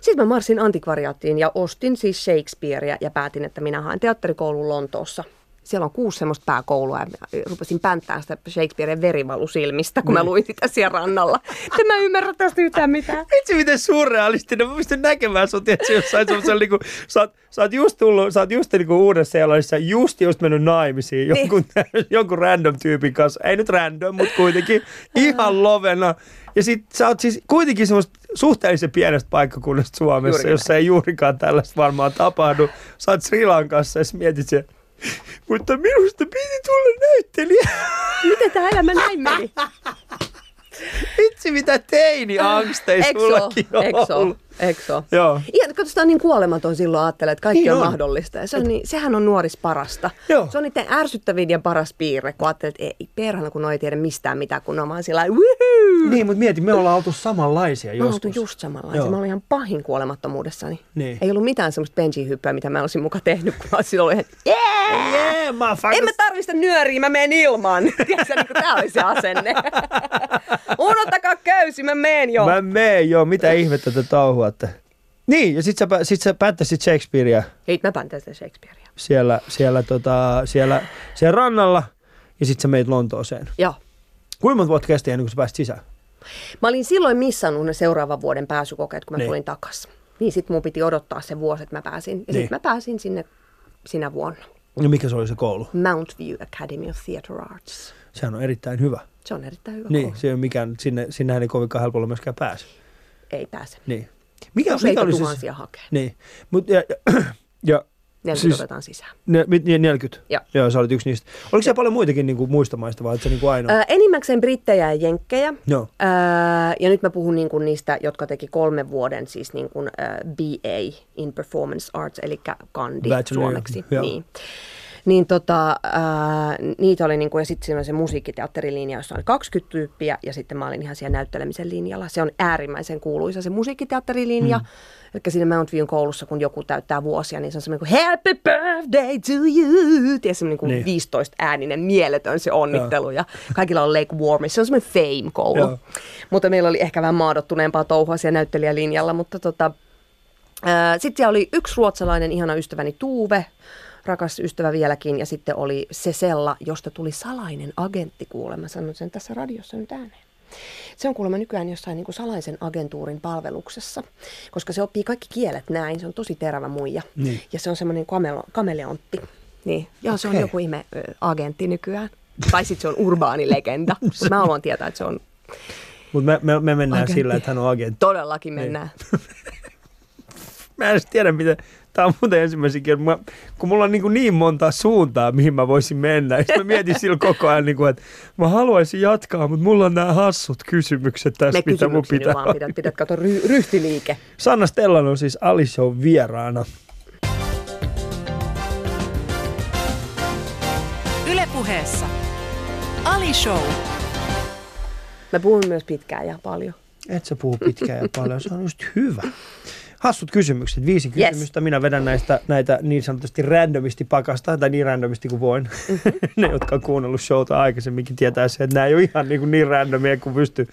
sitten mä marssin antikvariaattiin ja ostin siis Shakespearea ja päätin, että minä haen teatterikouluun Lontoossa. Siellä on 6 semmoista pääkoulua ja rupesin pänttään sitä Shakespearen verivalusilmistä, kun mä luin sitä siellä rannalla. En mä ymmärrä tästä yhtään mitään. Vitsi miten surrealistinen. Mä pystyn näkemään sut, että jossain semmoisella niinku, sä oot just niinku Uudessa-Seelannissa just mennyt naimisiin jonkun random tyypin kanssa. Ei nyt random, mutta kuitenkin ihan lovena. Ja sit sä oot siis kuitenkin semmoista suhteellisen pienestä paikkakunnasta Suomessa, jossa ei juurikaan tällaista varmaan tapahdu. Sä oot Sri Lankassa ja sä mietit sen. Mutta minusta piti tulla näyttelijä. Miten tämä elämä näin meni? Vitsi, mitä teini-angsteja sullakin on ollut. Ekso. Joo. Ihan, katsotaan niin kuolematon silloin ajattelee, että kaikki on mahdollista. Ja sehän on nuoris parasta. Joo. Se on niiden ärsyttävin ja paras piirre, kun ajattelee, että ei perhana, kun ei tiedä mistään mitään, kun on vaan sillä lailla. Niin, mutta mieti, me ollaan oltu samanlaisia joskus. Mä oltu just samanlaisia. Joo. Mä olin ihan pahin kuolemattomuudessani. Niin. Ei ollut mitään semmoista benji-hyppää, mitä mä olisin muka tehnyt, kun mä olisin ollut ihan, en mä tarvista nyöriä, mä menen ilman. Tiedätkö, niin kuin tää oli se asenne. Unottakaa köysi, mä menen jo. Mitä ihmettä tätä touhua. Niin, ja sit sä pänttäsit Shakespearea. Ei, mä pänttäsin Shakespearea. Siellä rannalla, ja sit sä meit Lontooseen. Joo. Kuinka monta vuotta kesti ennen kuin sä pääsit sisään? Mä olin silloin missannut ne seuraavan vuoden pääsykokeet, kun mä tulin takas. Niin sit mun piti odottaa se vuosi, että mä pääsin. Ja sit mä pääsin sinne sinä vuonna. Ja mikä se oli se koulu? Mountview Academy of Theatre Arts. Sehän on erittäin hyvä. Se on erittäin hyvä koulu. Se ei ole mikään, sinnehän ei kovinkaan helpolla myöskään pääse. Ei pääse. Niin. Useita tuhansia hakee. Niin. Ne siis, otetaan sisään. 40? Joo, sä olit yksi niistä. Oliko siellä paljon muitakin niin kuin, muista maista vai oletko niin ainoa? Enimmäkseen brittejä ja jenkkejä. Joo. Ja nyt mä puhun niin kuin, niistä, jotka teki 3 vuoden siis niin kuin, BA in Performance Arts, eli kandi suomeksi. Niin niitä oli niinku, ja sitten se musiikkiteatterilinja, jossa oli 20 tyyppiä, ja sitten mä olin ihan siellä näyttelemisen linjalla. Se on äärimmäisen kuuluisa se musiikkiteatterilinja. Eli siinä Mountviewn koulussa, kun joku täyttää vuosia, niin se on semmoinen kuin happy birthday to you. Ja semmoinen kuin 15-ääninen mieletön se onnittelu, ja kaikilla on Lake Warmest. Se on semmoinen fame-koulu. Joo. Mutta meillä oli ehkä vähän maadottuneempaa touhua siellä näyttelijälinjalla, mutta sitten siellä oli yksi ruotsalainen ihana ystäväni Tuve, rakas ystävä vieläkin, ja sitten oli Sella, josta tuli salainen agentti kuulemma. Sanon sen tässä radiossa nyt ääneen. Se on kuulemma nykyään jossain niin kuin salaisen agentuurin palveluksessa, koska se oppii kaikki kielet näin. Se on tosi terävä muija. Niin. Ja se on semmoinen kameleontti. Niin. Ja se on joku ihme agentti nykyään. Tai sitten se on urbaani legenda. Mä haluan tietää, että se on mutta me mennään agentti. Sillä, että hän on agentti. Todellakin mennään. Mä en tiedä, miten Tämä on muuten ensimmäisen kerran, kun mulla on niin monta suuntaa, mihin mä voisin mennä. Mä mietin sillä koko ajan, että mä haluaisin jatkaa, mutta mulla on nämä hassut kysymykset tässä, mitä mun pitää. Me kysymyksiä pitää katsoa ryhtiliike. Sanna Stella on siis Ali Shown vieraana. Yle Puheessa. Ali Show. Mä puhun myös pitkään ja paljon. Et sä puhu pitkään ja paljon, se on just hyvä. Hassut kysymykset, 5 kysymystä. Yes. Minä vedän näitä niin sanotusti randomisti pakasta, tai niin randomisti kuin voin. Ne, jotka on kuunnellut showta aikaisemminkin, tietää se, että nämä ei ole ihan niin randomia kuin pystyy.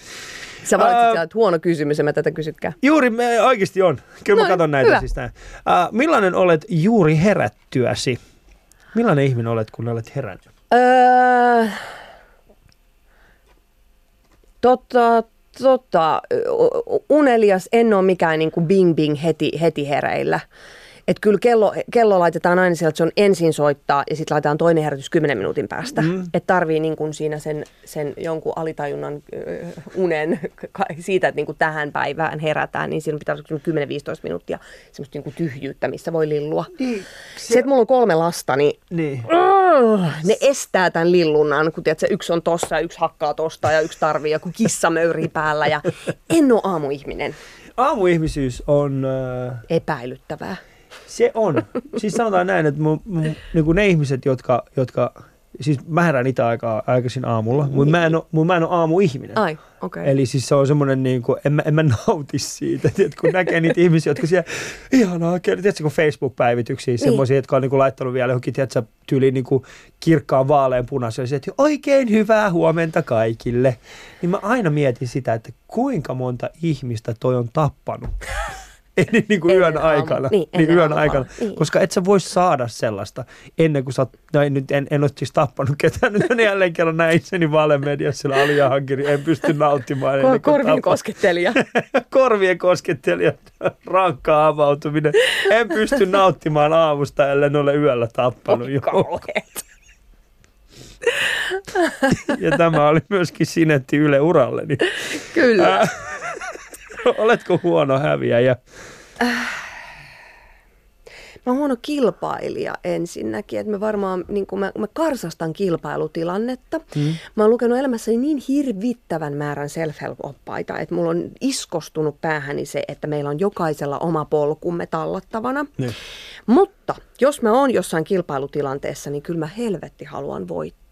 Sä valitsit, että huono kysymys, ja mä tätä kysytkään. Juuri, oikeasti on. Kyllä mä katson näitä siis näin. Millainen olet juuri herättyäsi? Millainen ihminen olet, kun olet herännyt? Unelias, en ole mikään niin kuin bing heti hereillä. Että kyllä kello laitetaan aina sieltä, se on ensin soittaa ja sitten laitetaan toinen herätys 10 minuutin päästä. Että tarvii niin kuin siinä sen jonkun alitajunnan unen siitä, että niin kuin tähän päivään herätään, niin siinä pitää olla 10-15 minuuttia semmoista niin kuin tyhjyyttä, missä voi lillua. Niin, se, että mulla on 3 lasta, niin. Ne estää tämän lillunnan, kun tiedät, yksi on tossa ja yksi hakkaa tosta ja yksi tarvii joku kissamöyri päällä ja en ole aamuihminen. Aamuihmisyys on... epäilyttävää. Se on. Siis sanotaan näin, että niin ne ihmiset, jotka siis mä herään itse aikaisin aamulla, mutta mä en ole aamuihminen. Ai, okei. Eli siis se on semmoinen, niin kuin, en mä nauti siitä, että kun näkee niitä ihmisiä, jotka siellä ihanaa, tiedätkö, kun Facebook-päivityksiä, niin. Semmoisia, jotka on niin kuin, laittanut vielä johonkin, tiedätkö, tyyliin niin kuin kirkkaan vaaleanpunaisia, että oikein hyvää huomenta kaikille. Niin mä aina mietin sitä, että kuinka monta ihmistä toi on tappanut. Ennen niin kuin yön aikana, koska et sä voi saada sellaista ennen kuin sä oot, en ole siis tappanut ketään, nyt on jälleen kerran näin itseni valemediassa, Ali Jahangiri, en pysty nauttimaan. Korvien koskettelija. Korvien koskettelija, rankka avautuminen, en pysty nauttimaan aamusta, ellen ole yöllä tappanut. Ja tämä oli myöskin sinetti Yle uralleni. Kyllä. Oletko huono häviäjä? Mä oon huono kilpailija ensinnäkin, että mä varmaan niin kun mä karsastan kilpailutilannetta. Mä oon lukenut elämässäni niin hirvittävän määrän self-help-oppaita, että mulla on iskostunut päähäni se, että meillä on jokaisella oma polkumme tallattavana. Ne. Mutta jos mä oon jossain kilpailutilanteessa, niin kyllä mä helvetti haluan voittaa.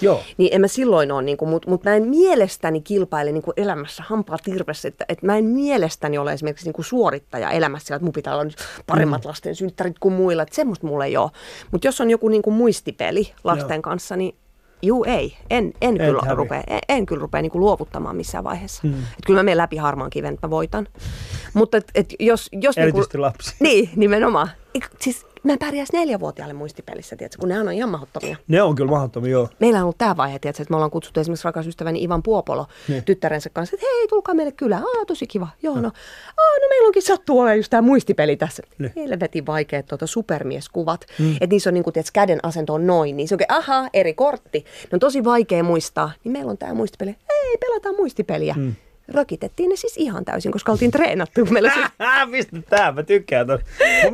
Joo. Niin en mä silloin ole, niin mutta mä en mielestäni kilpaile niin elämässä hampaa tirvessä, että mä en mielestäni ole esimerkiksi niin suorittaja elämässä, että mun pitää olla paremmat lasten synttärit kuin muilla, että semmoista mulla ei ole. Mutta jos on joku niin muistipeli lasten kanssa, niin ei, en kyllä rupea niin luovuttamaan missään vaiheessa. Että kyllä mä menen läpi harmaan kiven, että mä voitan. Mutta et jos erityisesti niin lapsi. Niin, nimenomaan. Siis mä en pärjäisi 4-vuotiaalle muistipelissä, tiiätkö, kun nehän on ihan mahdottomia. Ne on kyllä mahdottomia, joo. Meillä on ollut tämä vaihe, tiiätkö, että me ollaan kutsuttu esimerkiksi rakas ystäväni Ivan Puopolo tyttärensä kanssa, että hei, tulkaa meille kylään. Tosi kiva. Joo, no meillä onkin sattuu olemaan just tämä muistipeli tässä. Ne. Helvetin vaikeat supermieskuvat. Että niissä on niin kuin, tiiätkö, käden asento on noin, niin se onkin, aha, eri kortti. Ne on tosi vaikea muistaa. Niin meillä on tämä muistipeli. Hei, pelataan muistipeliä. Rakitettiin ne siis ihan täysin, koska oltiin treenattu. Pistetään, mä tykkään tuosta. Mun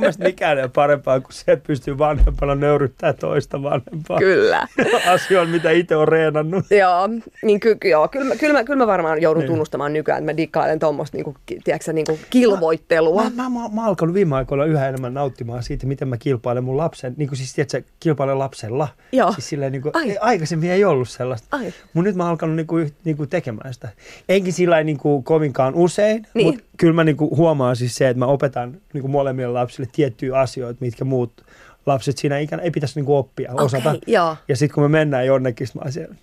mielestä mikään ei ole parempaa kuin se, että pystyy vanhempana nöyryttää toista vanhempaa. Kyllä. Asioilla, mitä itse on reenannut. Joo, niin kyllä mä varmaan joudun tunnustamaan nykyään, että mä dikkailen tuommoista niinku kilvoittelua. Mä alkanut viime aikoina yhä enemmän nauttimaan siitä, miten mä kilpailen mun lapsen. Niin kuin siis, tiedätkö, kilpailen lapsella. Joo. Siis silleen, niin kuin, aikaisemmin ei ollut sellaista. Mun nyt mä alkanut niin kuin tekemään sitä. Enkin sillä niin kuin kovinkaan usein, mutta kyllä mä niin kuin huomaan siis se, että mä opetan niin kuin molemmille lapsille tiettyjä asioita, mitkä muut lapset siinä ikään ei pitäisi niin kuin oppia, osata. Joo. Ja sitten kun me mennään jonnekin, mä oon siellä.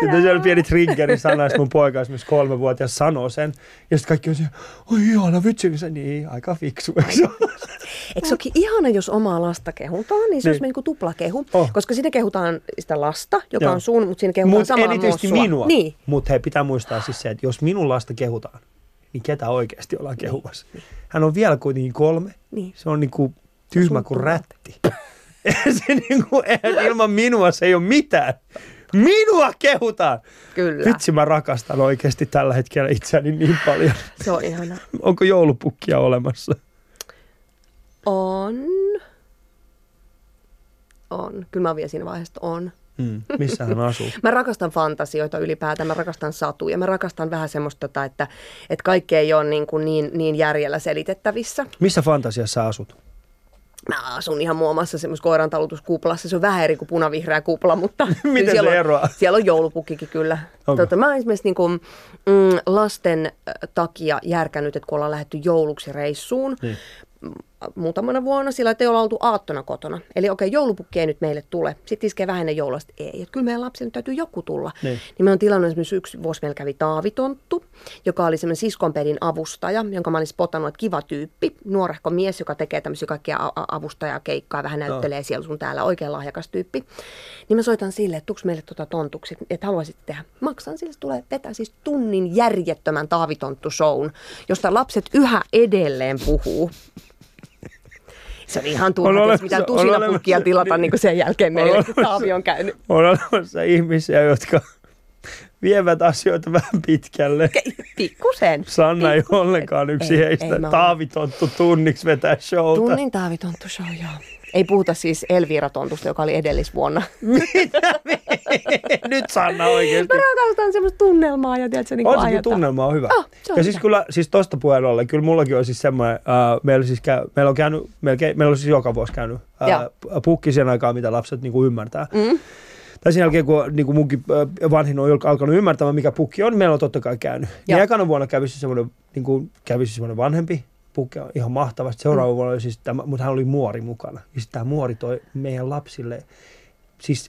Sitten on siellä pieni triggeri sana, mun poika esimerkiksi 3-vuotias sanoo sen, ja sitten kaikki on siellä, oi ihana vitsi, niin aika fiksu, eikö se olekin ihana, jos omaa lasta kehutaan, niin se olisi niinku tuplakehu, koska siinä kehutaan sitä lasta, joka on sun, mutta siinä kehutaan samaa myös sua. Mutta erityisesti minua, mutta pitää muistaa siis se, että jos minun lasta kehutaan, niin ketä oikeasti ollaan kehuvassa. Hän on vielä kuitenkin 3, se on niinku tyhmä kuin rätti. Se niinku, ilman minua se ei ole mitään. Minua kehutaan! Kyllä. Vitsi, mä rakastan oikeasti tällä hetkellä itseäni niin paljon. Se on ihanaa. Onko joulupukkia olemassa? On. Kyllä mä oon vielä siinä vaiheessa, on. Missä hän asuu? Mä rakastan fantasioita ylipäätään, mä rakastan satuja, mä rakastan vähän semmoista, että kaikki ei ole niin järjellä selitettävissä. Missä fantasiassa asut? Mä asun ihan muomassa semmoisessa koirantalutuskuplassa. Se on vähän eri kuin punavihreä kupla, mutta miten siellä, se eroaa? Siellä on joulupukkikin kyllä. Mä oon esimerkiksi lasten takia järkännyt, että kun ollaan lähdetty jouluksi reissuun, muutamana vuonna sillä, että ei olla oltu aattona kotona. Eli okei, joulupukki ei nyt meille tule. Sitten iskee vähän ennen joulua, ei. Että kyllä meidän lapsille täytyy joku tulla. Niin mä oon tilannut esimerkiksi yksi vuosi meillä kävi Taavitonttu, joka oli semmoinen siskonpedin avustaja, jonka mä olin spotannut, että kiva tyyppi, nuorehko mies, joka tekee tämmöisiä kaikkia avustajakeikkaa, vähän näyttelee siellä sun täällä, oikein lahjakas tyyppi. Niin mä soitan sille, että tuks meille tontuksi, että haluaisit tehdä. Maksan sille, se tulee vetää siis tunnin järjettömän Taavitonttu-shown, josta lapset yhä edelleen puhuu. Se on ihan turha, mitä tusina pukkia tilata niin sen jälkeen meille, kun Taavi on käynyt. On olemassa ihmisiä, jotka vievät asioita vähän pitkälle. Pikkusen. Sanna ei ollenkaan yksi heistä. Taavitonttu tunniksi vetää showta. Tunnin Taavitonttu show, joo. Ei puhuta siis Elvira-tontusta, joka oli edellisvuonna. Mitä? Nyt Sanna oikeasti. Mä rakastan semmoista tunnelmaa ja tiedätkö niin kuin ajata. Tunnelma on hyvä. On ja siis hyvä. Kyllä, siis tosta puheen ollen, kyllä mullakin on siis semmoinen, meillä on siis joka vuosi käynyt pukki sen aikaa, mitä lapset niin kuin ymmärtää. Tai sen jälkeen, kun niin kuin munkin vanhin on alkanut ymmärtämään, mikä pukki on, meillä on totta kai käynyt. Niin ekana vuonna kävisi semmoinen vanhempi. Pukki on ihan mahtavasti. Seuraava vuonna oli siis, mutta hän oli muori mukana. Ja sitten tämä muori toi meidän lapsille, siis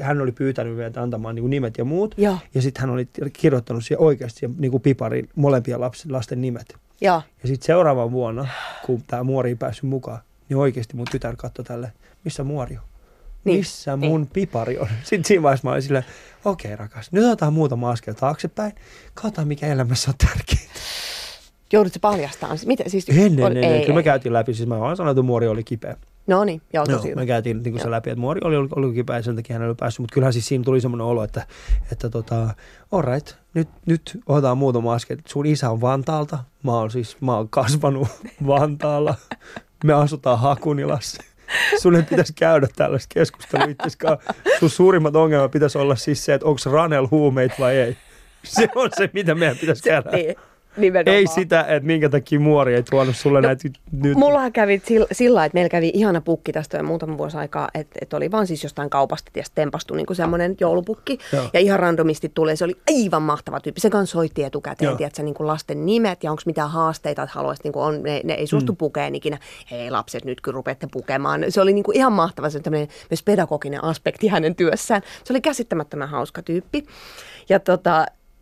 hän oli pyytänyt meitä antamaan niin kuin nimet ja muut. Ja sitten hän oli kirjoittanut siihen oikeasti niin kuin pipariin molempien lasten nimet. Ja sitten seuraava vuonna, kun tämä muori ei päässyt mukaan, niin oikeasti mun tytär katsoi tälle, missä muori on? Niin. Missä mun pipari on? Sitten siinä vaiheessa mä olin silleen, okei rakas, nyt otetaan muutama askel taaksepäin. Katsotaan mikä elämässä on tärkeintä. Joudutko paljastamaan? Siis, ei. Kyllä me käytiin läpi. Siis mä vaan sanoin, että muori oli kipeä. No niin, joo, tosi hyvä. Me käytiin se läpi, että muori oli kipeä ja sen takia hän ei ollut päässyt. Mutta kyllähän siis siinä tuli semmoinen olo, että all right, nyt otetaan muutama askel. Sun isä on Vantaalta. Mä oon kasvanut Vantaalla. Me asutaan Hakunilassa. Sun ei pitäisi käydä tällaista keskustelua itseskaan. Sun suurimmat ongelmat pitäisi olla siis se, että onko Ranel huumeit vai ei. Se on se, mitä meidän pitäisi käydä. Nimenomaan. Ei sitä, että minkä takia muori ei tuonut sulle näitä nyt. Mullahan kävi sillä, että meillä kävi ihana pukki tästä jo muutama vuosi aikaa, että oli vaan siis jostain kaupasta ja tempastui niin kuin semmoinen joulupukki. Ja ihan randomisti tulee, se oli aivan mahtava tyyppi. Sen kanssa soitti etukäteen, tiedätkö, niin kuin lasten nimet ja onko mitään haasteita, että haluaisit, niin kuin on, ne ei suostu pukeen ikinä. Hei lapset, nyt kun rupeatte pukemaan. Se oli niin kuin ihan mahtava, se tämmöinen myös pedagoginen aspekti hänen työssään. Se oli käsittämättömän hauska tyyppi. Ja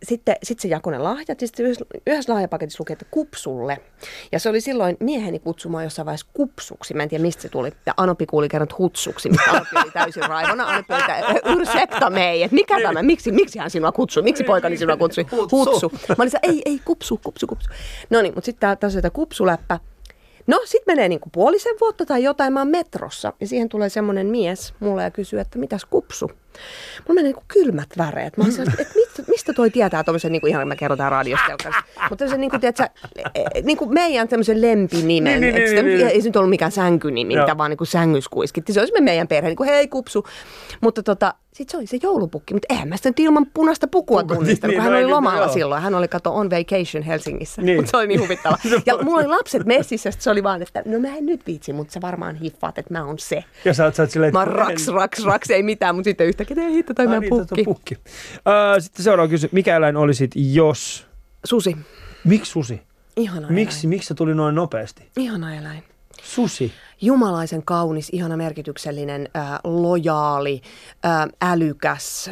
Sitten se jakoi ne lahjat, ja sitten yhdessä lahjapaketissa luki, että kupsulle. Ja se oli silloin mieheni kutsumaan jossain vaiheessa kupsuksi. Mä en tiedä, mistä se tuli. Ja Anopi kuuli kerran hutsuksi, mutta Anopi oli täysin raivona. Anopi oli yrsektamei, että mikä tämä, miksi hän sinua kutsui, miksi poikani sinua kutsui, hutsu. Mä olin se, ei, kupsu. No niin, mutta sitten tässä on tämä kupsuläppä. No, sitten menee niin kuin puolisen vuotta tai jotain, mä oon metrossa. Ja siihen tulee semmoinen mies mulle ja kysyy, että mitäs kupsu? Mulla menee niin kuin kylmät väreet. Mä oon sellaista, että mistä toi tietää tommosen, niin kuin ihan me kerrotaan radiostelkassa. Mutta tämmöisen, niin kuin, tiedätkö, niin kuin meidän tämmöisen lempinimen. Ei se nyt ollut mikään sänkynimi, mitä vaan niin kuin sängyskuiskitti. Se olisi meidän perhe, niin kuin hei kupsu. Mutta sitten se oli se joulupukki. Mutta eihän mä sitä nyt ilman punaista pukua tunnistanut, kun hän oli lomalla silloin. Hän oli, kato, on vacation Helsingissä. Niin. Mutta se oli niin huvittava. Ja mulla oli lapset messissä, se oli vaan, että no mä en nyt viitsi, mutta sä varmaan hiffaat, että mä oon se. Ja sä oot silleen, mä oon raks, ei mitään, mutta sitten yhtäkkiä ei hitta toi pukki. Sitten seuraava kysymys. Mikä eläin olisit, jos? Susi. Miksi susi? Ihana eläin. Miksi se tuli noin nopeasti? Ihana eläin. Susi. Jumalaisen kaunis, ihana merkityksellinen, lojaali, älykäs,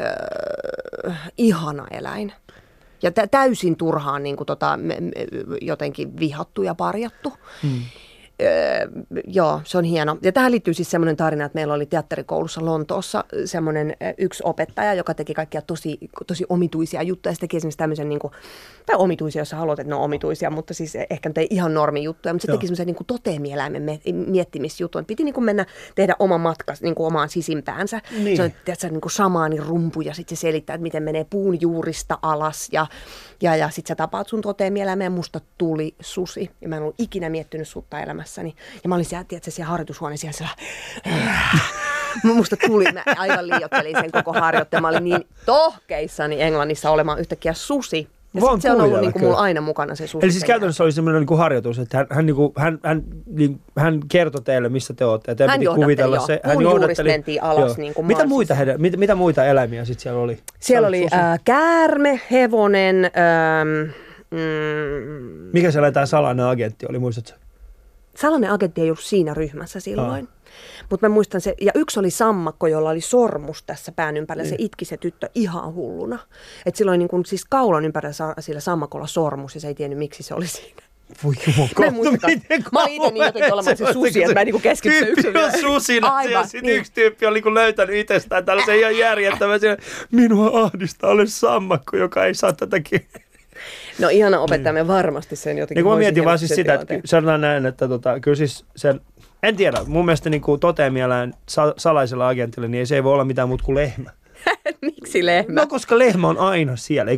ihana eläin. Ja täysin turhaan niin kuin, jotenkin vihattu ja parjattu. Joo, se on hieno. Ja tähän liittyy siis semmoinen tarina, että meillä oli teatterikoulussa Lontoossa semmoinen yksi opettaja, joka teki kaikkia tosi omituisia juttuja. Se teki esimerkiksi tämmöisen, niin kuin, tai omituisia, jos haluat, että ne on omituisia, mutta siis ehkä nyt ei ihan normijuttuja, mutta se teki semmoisen niin kuin toteemieläimen miettimisjutun. Piti niin kuin mennä tehdä oma matka niin kuin omaan sisimpäänsä. Niin. Se on tietysti niin kuin samaani rumpu ja sitten se selittää, että miten menee puun juurista alas ja sitten sä tapaat sun toteemieläimen ja musta tuli susi. Ja mä en ollut ikinä miettinyt sutta elämässä. elämässäni. Ja mä olin siellä, tiedätkö, siellä harjoitushuoneessa siellä musta tuli, mä aivan liioittelin sen koko harjoitteen. Mä olin niin tohkeissani Englannissa olemaan yhtäkkiä susi. Ja sit se on ollut niinku mulla aina mukana se susi. Eli siis käytännössä oli semmoinen niinku harjoitus, että hän kertoi teille, missä te ootte. Hän johdatteli jo. Hän juurista mentiin alas. Niin kuin mitä muita eläimiä sitten siellä oli? Siellä oli käärme, hevonen. Mikä sellainen salainen agentti oli, muistatko? Salainen agentti ei ollut siinä ryhmässä silloin. Mutta mä muistan se, ja yksi oli sammakko, jolla oli sormus tässä pään ympärillä, se itki se tyttö ihan hulluna. Että silloin niin kun, siis kaulan ympärillä sillä sammakolla sormus ja se ei tiennyt miksi se oli siinä. Voi jumakohta, miten mä olin itse niin jotenkin olemassa susi, että mä en niin keskittynyt yksin. Tyyppi on susina ja sitten niin. Yksi tyyppi on niin löytänyt itsestään tällaisen ihan järjettömän. Minua ahdistaa ole sammakko, joka ei saa tätäkin. No ihana opettamme varmasti sen jotenkin. Niin mä mietin vaan siis sitä, että sanotaan näin, että kyllä siis sen... En tiedä. Mun mielestä niin toteamielään salaisella agentilla, niin se ei voi olla mitään muuta kuin lehmä. Miksi lehmä? No koska lehmä on aina siellä.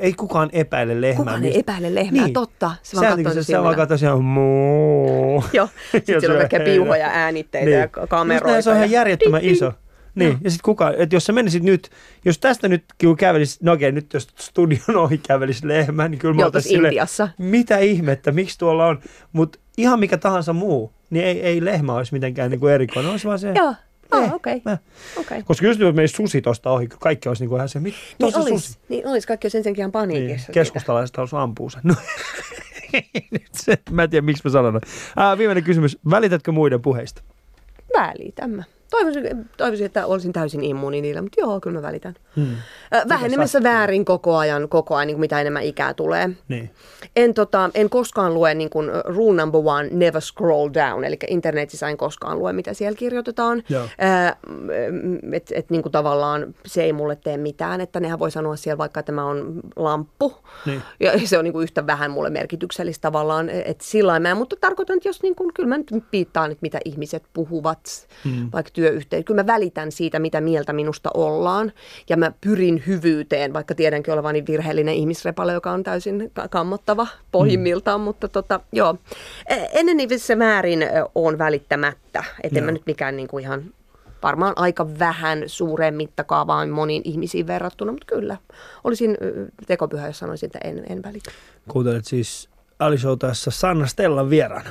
Ei kukaan epäile lehmää. Kukaan ei epäile lehmää, niin. Totta. Se vaan katsoo silmillä. Se vaan katsoo siellä muu. Joo, sitten siellä on kaikkea piuhoja, äänitteitä niin. Ja kameroita. Näin, se on ihan järjettömän iso. Niin, no. Ja sitten kukaan, että jos sä menisit nyt, jos tästä nyt kävelisi, no okei, nyt jos studion ohi kävelisi lehmä, niin kyllä mä otan silleen, mitä ihmettä, miksi tuolla on, mutta ihan mikä tahansa muu, niin ei lehmä olisi mitenkään niin kuin erikoinen, olisi vaan se. Joo, okei. Koska jos nyt menisi susi tuosta ohi, kaikki olisi niin kuin ihan se, tuossa niin susi. Niin olisi, kaikki olisi ensinnäkin ihan paniikissa. Niin, keskustalaiset haluaisi ampua sen. No, mä en tiedä, miksi mä sanon. Viimeinen kysymys, välitätkö muiden puheista? Välitän mä. Toivoisin, että olisin täysin immuuni niillä, mutta joo, kyllä mä välitän. Vähenemässä väärin koko ajan niin mitä enemmän ikää tulee. Niin. En koskaan lue niin kuin rule number one, never scroll down, eli internetissä en koskaan lue, mitä siellä kirjoitetaan. Niin kuin tavallaan se ei mulle tee mitään, että nehän voi sanoa siellä vaikka, että mä oon lamppu. Niin. Ja se on niin kuin yhtä vähän mulle merkityksellistä tavallaan, että sillä mä, mutta tarkoitan, että jos niin kuin, kyllä mä nyt piittaan, että mitä ihmiset puhuvat, vaikka kyllä mä välitän siitä, mitä mieltä minusta ollaan ja mä pyrin hyvyyteen, vaikka tiedänkin olevani virheellinen ihmisrepale, joka on täysin kammottava pohjimmiltaan, mutta enenevissä määrin on välittämättä, et en mä nyt mikään niinku ihan varmaan aika vähän suureen mittakaavaan moniin ihmisiin verrattuna, mutta kyllä olisin tekopyhä, jos sanoisin, että en välitä. Kuuntelet siis Ali Show tässä Sanna Stellan vieraana.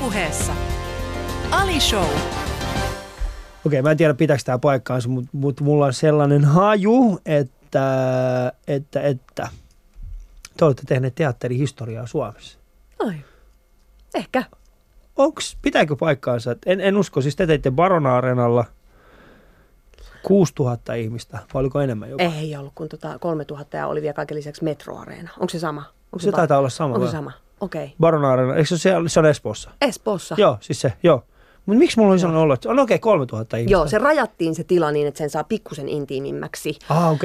Puheessa. Ali Show. Okei, mä en tiedä pitääkö tämä paikkaansa, mutta mulla on sellainen haju, että te olette tehneet teatterihistoriaa Suomessa. Ai, ehkä. Pitääkö paikkaansa? En usko, siis te teitte Barona Arenalla 6000 ihmistä, vai oliko enemmän jopa? Ei ollut, kun 3000 ja oli vielä kaiken lisäksi Metroareena. Onko se sama? Se taitaa olla sama. Onko se sama? Okei. Barona Arena, eikö se on Espoossa? Espoossa. Joo, siis se, joo. Mutta miksi mulla oli sellainen olo, että on okei 3000 ihmistä? Joo, se rajattiin se tila niin, että sen saa pikkusen intiimimmäksi.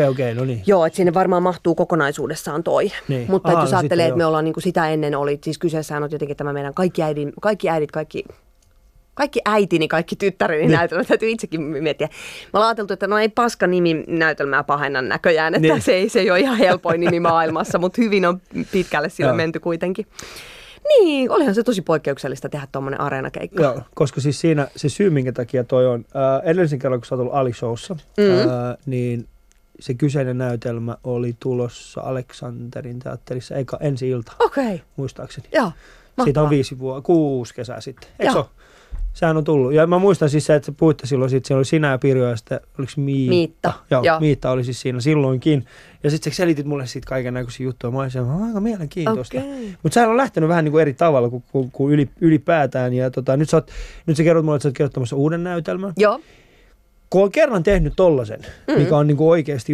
Okei, no niin. Joo, että sinne varmaan mahtuu kokonaisuudessaan toi. Niin. Mutta jos ajattelee, että me ollaan niin kuin sitä ennen oli, siis kyseessähän on jotenkin tämä meidän kaikki äitini, kaikki tyttäreni näytelmät, täytyy itsekin miettiä. Mä oon ajateltu, että no ei paska nimi näytelmää pahennan näköjään, että se ei ole ihan helpoin nimi maailmassa, mutta hyvin on pitkälle sillä menty kuitenkin. Niin, olihan se tosi poikkeuksellista tehdä tuommoinen areenakeikka. Joo, koska siis siinä se syy, minkä takia toi on, edellisen kerran kun sä oot ollut Ali Showssa, niin se kyseinen näytelmä oli tulossa Aleksanterin teatterissa ensi ilta, muistaakseni. Joo, mahtavaa. Siitä on 6 kesää sitten, eikö se ole? Sehän on tullut. Ja mä muistan siis se, että puhuitte silloin siitä, siellä oli sinä ja Pirjo ja sitten, oliko Miitta? Joo, Miitta oli siis siinä silloinkin. Ja sitten sä selitit mulle siitä kaikennäköisiä juttuja. Mä olin siellä, aika mielenkiintoista. Okay. Mutta sehän on lähtenyt vähän niin kuin eri tavalla kuin ylipäätään. Ja nyt sä kerrot mulle, että sä oot kerrottamassa uuden näytelmän. Joo. Kun on kerran tehnyt tollasen, mikä on niin kuin oikeasti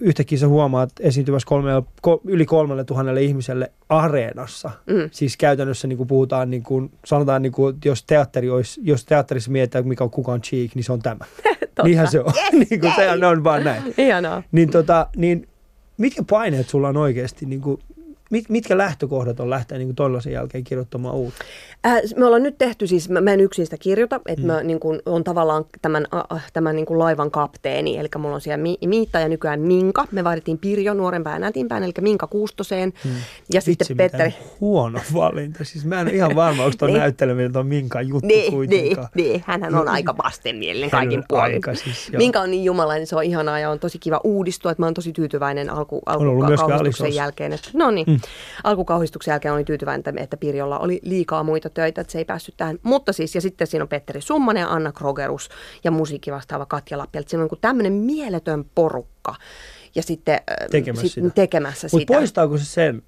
yhtäkkiä sä huomaat esiintyvässä yli 3000 ihmiselle areenassa. Siis käytännössä niin kuin puhutaan, niin kuin, sanotaan, niin kuin, jos teatterissa mietitään, mikä on kukaan cheek, niin se on tämä. Niinhän se on. Yes, niin kuin, se on vaan näin. Hienoa. Niin, mitkä paineet sulla on oikeasti niin kuin Mitkä lähtökohdat on lähteä niin tuollaisen jälkeen kirjoittamaan uutta? Me ollaan nyt tehty, siis mä en yksin sitä kirjoita, että mä niin kuin, on tavallaan tämän niin kuin laivan kapteeni, eli mulla on siellä Miitta ja nykyään Minka. Me vaihdettiin Pirjo nuorempään äitiinpäin, eli Minka Kuustoseen. Ja sitten vitsi, Petteri. Huono valinta, siis mä en ole ihan varma, onko tuon näytteleminen tuon Minkan juttu kuitenkaan. Niin, hänhän on aika vastenmielinen kaikin puolin. Siis, Minka on niin jumalainen, se on ihanaa ja on tosi kiva uudistua, että mä oon tosi tyytyväinen alkukauhistuksen jälkeen. No niin. Alkukauhistuksen jälkeen olin tyytyväinen, että Pirjolla oli liikaa muita töitä, että se ei päässyt tähän. Mutta siis, ja sitten siinä on Petteri Summanen ja Anna Krogerus ja musiikki vastaava Katja Lappi. Eli siinä on tämmöinen mieletön porukka ja sitten tekemässä sitä. Mutta poistaako se sen?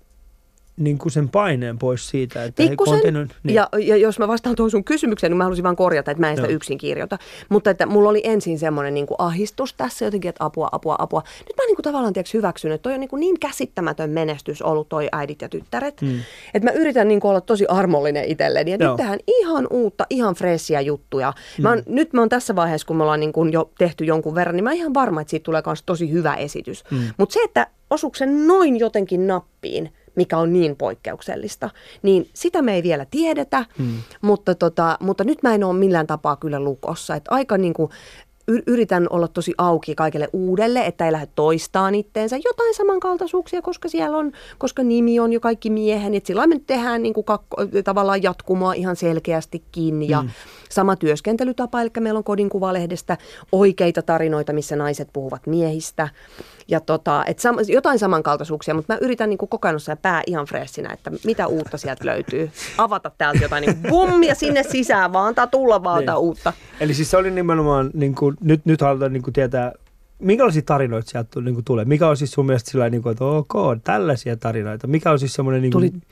Niin kuin sen paineen pois siitä, että pikkusen, niin. Ja jos mä vastaan tuohon sun kysymykseen, niin mä halusin vaan korjata, että mä en sitä yksin kirjoita. Mutta että mulla oli ensin semmoinen niin kuin ahdistus tässä jotenkin, että apua. Nyt mä niin kuin tavallaan hyväksyn, että toi on niin käsittämätön menestys ollut toi Äidit ja tyttäret. Että mä yritän niin kuin olla tosi armollinen itselleni. Ja nyt tehdään ihan uutta, ihan fressiä juttuja. Nyt mä oon tässä vaiheessa, kun me ollaan niin kuin jo tehty jonkun verran, niin mä oon ihan varma, että siitä tulee myös tosi hyvä esitys. Mutta se, että osuuko se noin jotenkin nappiin, mikä on niin poikkeuksellista, niin sitä me ei vielä tiedetä, mutta nyt mä en ole millään tapaa kyllä lukossa. Että aika niin kuin yritän olla tosi auki kaikelle uudelle, että ei lähde toistamaan itteensä jotain samankaltaisuuksia, koska siellä on, koska nimi on jo kaikki miehen, että silloin me nyt tehdään niin kuin tavallaan jatkumoa ihan selkeästikin ja sama työskentelytapa, eli meillä on Kodinkuvalehdestä oikeita tarinoita, missä naiset puhuvat miehistä. Ja jotain samankaltaisuuksia, mutta mä yritän niin kuin koko ajan olla pää ihan freshinä, että mitä uutta sieltä löytyy. Avata täältä jotain niin bum ja sinne sisään vaan, antaa tulla vaan niin. Uutta. Eli siis se oli nimenomaan, niin kuin, nyt halutaan niin kuin tietää, minkälaisia tarinoita sieltä niin kuin tulee? Mikä on siis sun mielestä sillä tavalla, että ok, tällaisia tarinoita? Mikä on siis semmoinen... Niin kuin... Tuli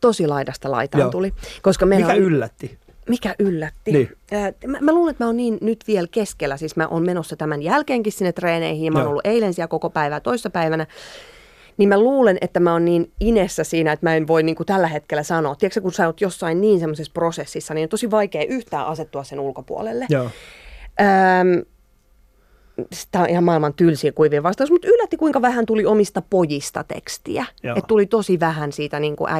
tosi laidasta laitaan tuli. Koska meillä mikä yllätti? Mikä yllätti? Niin. Mä luulen, että mä oon niin nyt vielä keskellä. Siis mä oon menossa tämän jälkeenkin sinne treeneihin. Mä oon ollut eilen siellä koko päivää toissapäivänä. Niin mä luulen, että mä oon niin inessä siinä, että mä en voi niin kuin tällä hetkellä sanoa. Tiedätkö, kun sä oot jossain niin semmoisessa prosessissa, niin on tosi vaikea yhtään asettua sen ulkopuolelle. Tämä on ihan maailman tylsiä kuivia vastaus, mutta yllätti kuinka vähän tuli omista pojista tekstiä. Et tuli tosi vähän siitä niin kuin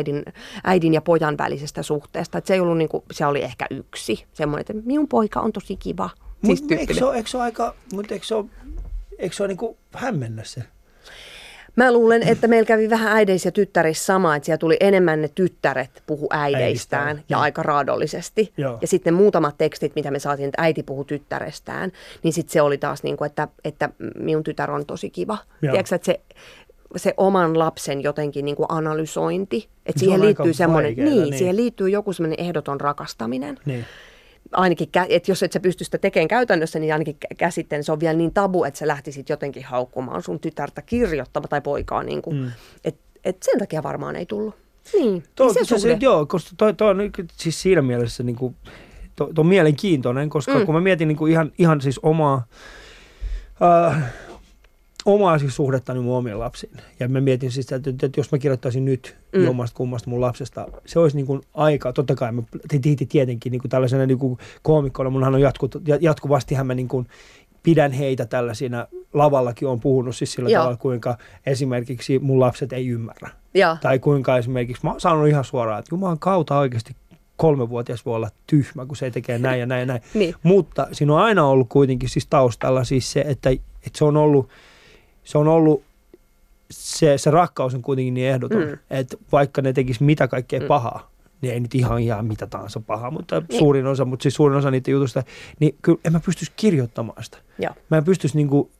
äidin ja pojan välisestä suhteesta. Et se ei ollut niin kuin, se oli ehkä yksi semmoinen, että minun poika on tosi kiva. Siis eikö se ole niin kuin hämmennä se? Mä luulen, että meillä kävi vähän äideissä ja tyttärissä sama, että siellä tuli enemmän ne tyttäret puhu äideistään ja aika raadollisesti. Ja sitten ne muutamat tekstit, mitä me saatiin, että äiti puhui tyttärestään, niin sitten se oli taas niin kuin, että minun tytär on tosi kiva. Tiedätkö, että se oman lapsen jotenkin niin kuin analysointi, että siihen liittyy semmoinen, siihen liittyy joku semmoinen ehdoton rakastaminen. Niin. Ainakin, että jos et sä pysty sitä tekemään käytännössä, niin ainakin käsitteen niin se on vielä niin tabu, että sä lähtisit jotenkin haukkumaan sun tytärtä kirjoittamaan tai poikaa. Niin et sen takia varmaan ei tullut. Niin, koska toi on siis siinä mielessä niin kuin, on mielenkiintoinen, koska kun mä mietin niin kuin ihan siis omaa siis suhdettani mun omiin lapsiin. Ja mä mietin siis, että jos mä kirjoittaisin nyt jommasta kummasta mun lapsesta, se olisi niin kuin aika, totta kai mä tietenkin niin kuin tällaisena niin kuin koomikkona, munhan on jatkuvastihan mä niin kuin pidän heitä tällaisina, lavallakin on puhunut siis sillä tavalla, kuinka esimerkiksi mun lapset ei ymmärrä. Tai kuinka esimerkiksi, mä oon sanonut ihan suoraan, että jumalan kautta oikeasti 3-vuotias voi olla tyhmä, kun se tekee näin ja näin. Niin. Mutta siinä on aina ollut kuitenkin siis taustalla siis se, että se on ollut... Se rakkaus on kuitenkin niin ehdoton, että vaikka ne tekisi mitä kaikkea pahaa, niin ei nyt ihan mitä tahansa pahaa, mutta suurin osa niitä jutusta, niin kyllä en mä pystyisi kirjoittamaan sitä. Ja. Mä en pystyisi niinku,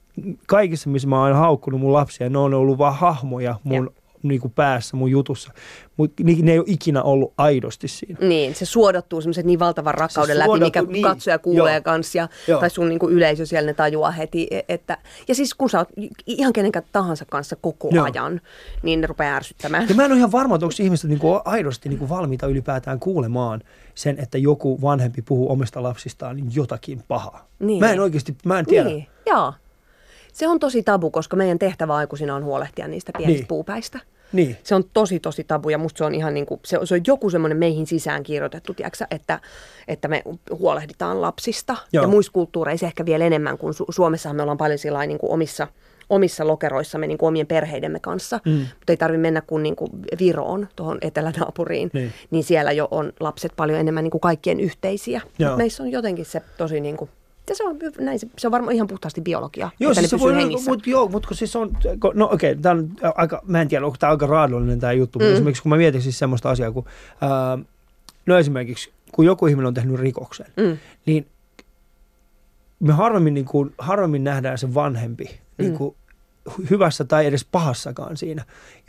kaikissa, missä mä oon aina haukkunut mun lapsia, ne on ollut vaan hahmoja mun niinku päässä, mun jutussa, mutta ne ei ole ikinä ollut aidosti siinä. Niin, se suodattuu semmoiset niin valtavan rakkauden läpi, mikä katsoja kuulee kanssa, tai sun niinku yleisö siellä ne tajuaa heti. Ja siis kun sä oot ihan kenenkään tahansa kanssa koko ajan, niin ne rupeaa ärsyttämään. Ja mä en ole ihan varma, että onko ihmiset niinku aidosti niinku valmiita ylipäätään kuulemaan sen, että joku vanhempi puhuu omista lapsistaan jotakin pahaa. Niin. Mä en tiedä. Niin, se on tosi tabu, koska meidän tehtävä aikuisina on huolehtia niistä pienistä puupäistä. Niin. Se on tosi tabu ja musta se on ihan niin kuin, se on joku semmoinen meihin sisään kirjoitettu, tiiäksä, että me huolehditaan lapsista. Ja muissa kulttuureissa ehkä vielä enemmän, kun Suomessahan me ollaan paljon sillain niin kuin omissa omissa lokeroissamme niin kuin omien perheidemme kanssa, mutta ei tarvitse mennä kuin, Viroon, tuohon etelänaapuriin, niin siellä jo on lapset paljon enemmän niin kuin kaikkien yhteisiä. Mutta meissä on jotenkin se tosi... Niin kuin, ja se on varmaan ihan puhtaasti biologia. Joo, siis se voi, mutta kun siis on, no okei, tämä on aika, mä en tiedä, onko tämä aika raadollinen tämä juttu, mutta esimerkiksi kun mä mietin siis semmoista asiaa, kun, no esimerkiksi, kun joku ihminen on tehnyt rikoksen, niin me harvemmin nähdään se vanhempi, niin kuin, hyvässä tai edes pahassakaan siinä.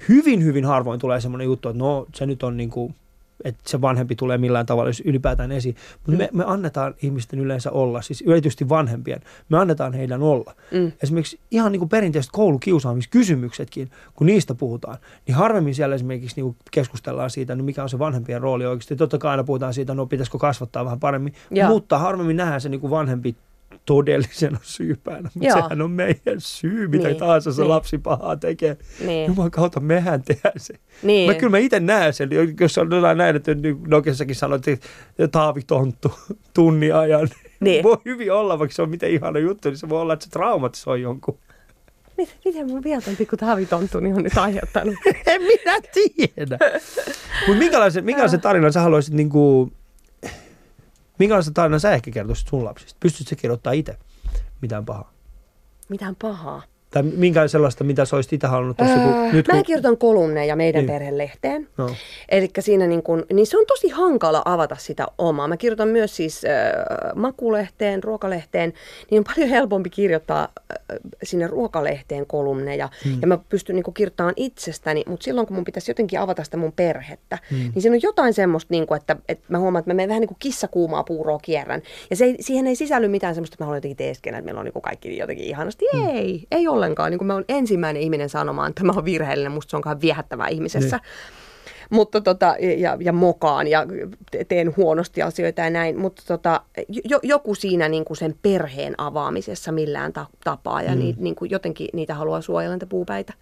Hyvin harvoin tulee semmoinen juttu, että no se nyt on niin kuin, että se vanhempi tulee millään tavalla, jos ylipäätään esiin. Mutta me annetaan ihmisten yleensä olla, siis yleisesti vanhempien, me annetaan heidän olla. Esimerkiksi ihan niin kuin perinteiset koulukiusaamiskysymyksetkin, kun niistä puhutaan, niin harvemmin siellä esimerkiksi niin kuin keskustellaan siitä, no mikä on se vanhempien rooli oikeasti. Totta kai aina puhutaan siitä, no pitäisikö kasvattaa vähän paremmin, mutta harvemmin nähdään se niin kuin vanhempi todellisena syypäänä, mutta sehän on meidän syy, mitä tahansa se lapsi pahaa tekee. Jumalan kautta mehän tehdään se. Kyllä mä itse näen sen, jos on näin, että Nokessakin sanoit, että Taavi tonttu tunnin ajan. Voi hyvin olla, vaikka se on miten ihana juttu, niin se voi olla, että se traumatisoi jonkun. Miten mun vielä tämän pikku Taavi tonttuni on nyt aiheuttanut? En minä tiedä. Mutta minkälaisen tarinan sä haluaisit niinku... Minkälaista tarinaa sä ehkä kertoisit sun lapsista? Pystytkö sä kirjoittamaan itse mitään pahaa? Mitään pahaa? Tai minkä sellaista, mitä sä olisit itse halunnut? Mä kirjoitan kolumneja meidän perhelehteen. No. Elikkä siinä niin se on tosi hankala avata sitä omaa. Mä kirjoitan myös siis makulehteen, ruokalehteen. Niin on paljon helpompi kirjoittaa sinne ruokalehteen kolumneja. Ja mä pystyn kirjoittamaan itsestäni, mutta silloin kun mun pitäisi jotenkin avata sitä mun perhettä, niin siinä on jotain semmoista, että mä huomaan, että mä menen vähän niin kuin kissa kuumaa puuroa kierrän. Ja siihen ei sisälly mitään semmoista, että mä haluan jotenkin teeskennellä, että meillä on kaikki jotenkin ihanasti. Ei ole. Niin kuin mä oon ensimmäinen ihminen sanomaan, että tämä on virheellinen, musta se onkaan viehättävää ihmisessä. Mutta ja mokaan ja teen huonosti asioita ja näin, mutta joku siinä niin kuin sen perheen avaamisessa millään tapaa ja niin kuin jotenkin niitä haluaa suojella niitä puupäitä.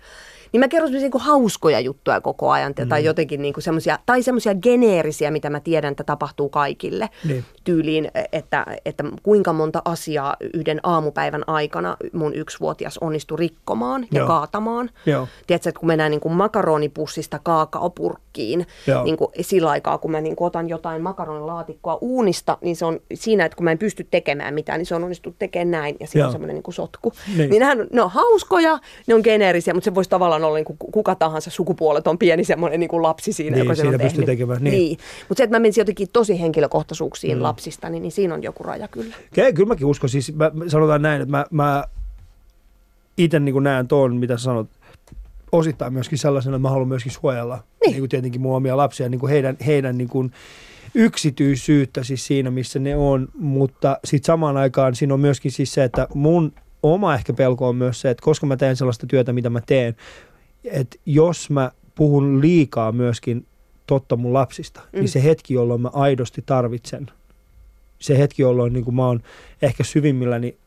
Niin mä kerron semmoisia niin kuin hauskoja juttuja koko ajan tai jotenkin niin kuin semmoisia, tai semmoisia geneerisiä, mitä mä tiedän, että tapahtuu kaikille tyyliin, että kuinka monta asiaa yhden aamupäivän aikana mun yksivuotias onnistui rikkomaan ja kaatamaan. Tiedätkö, että kun mennään niin kuin makaronipussista kaakaopurkkiin, niin kuin sillä aikaa, kun mä niin kuin otan jotain makaronilaatikkoa uunista, niin se on siinä, että kun mä en pysty tekemään mitään, niin se on onnistunut tekemään näin, ja siinä on semmoinen niin kuin sotku. Niin ne on hauskoja, ne on geneerisiä, mutta se voisi tavallaan olla niin kuin kuka tahansa sukupuoleton pieni semmoinen niin kuin lapsi siinä, joka sen on tehnyt. Tekemään, Mutta se, että mä menisin jotenkin tosi henkilökohtaisuuksiin lapsista, niin siinä on joku raja kyllä. Kyllä mäkin uskon, siis mä sanotaan näin, että mä itse niin kuin näen tuon, mitä sä sanot, osittain myöskin sellaisena, että mä haluan myöskin suojella niin tietenkin mun omia lapsia, niin kuin heidän niin kuin yksityisyyttä siis siinä, missä ne on. Mutta sitten samaan aikaan siinä on myöskin siis se, että mun oma ehkä pelko on myös se, että koska mä teen sellaista työtä, mitä mä teen, että jos mä puhun liikaa myöskin totta mun lapsista, niin se hetki, jolloin mä aidosti tarvitsen, se hetki, jolloin niin kuin mä oon ehkä syvimmilläni,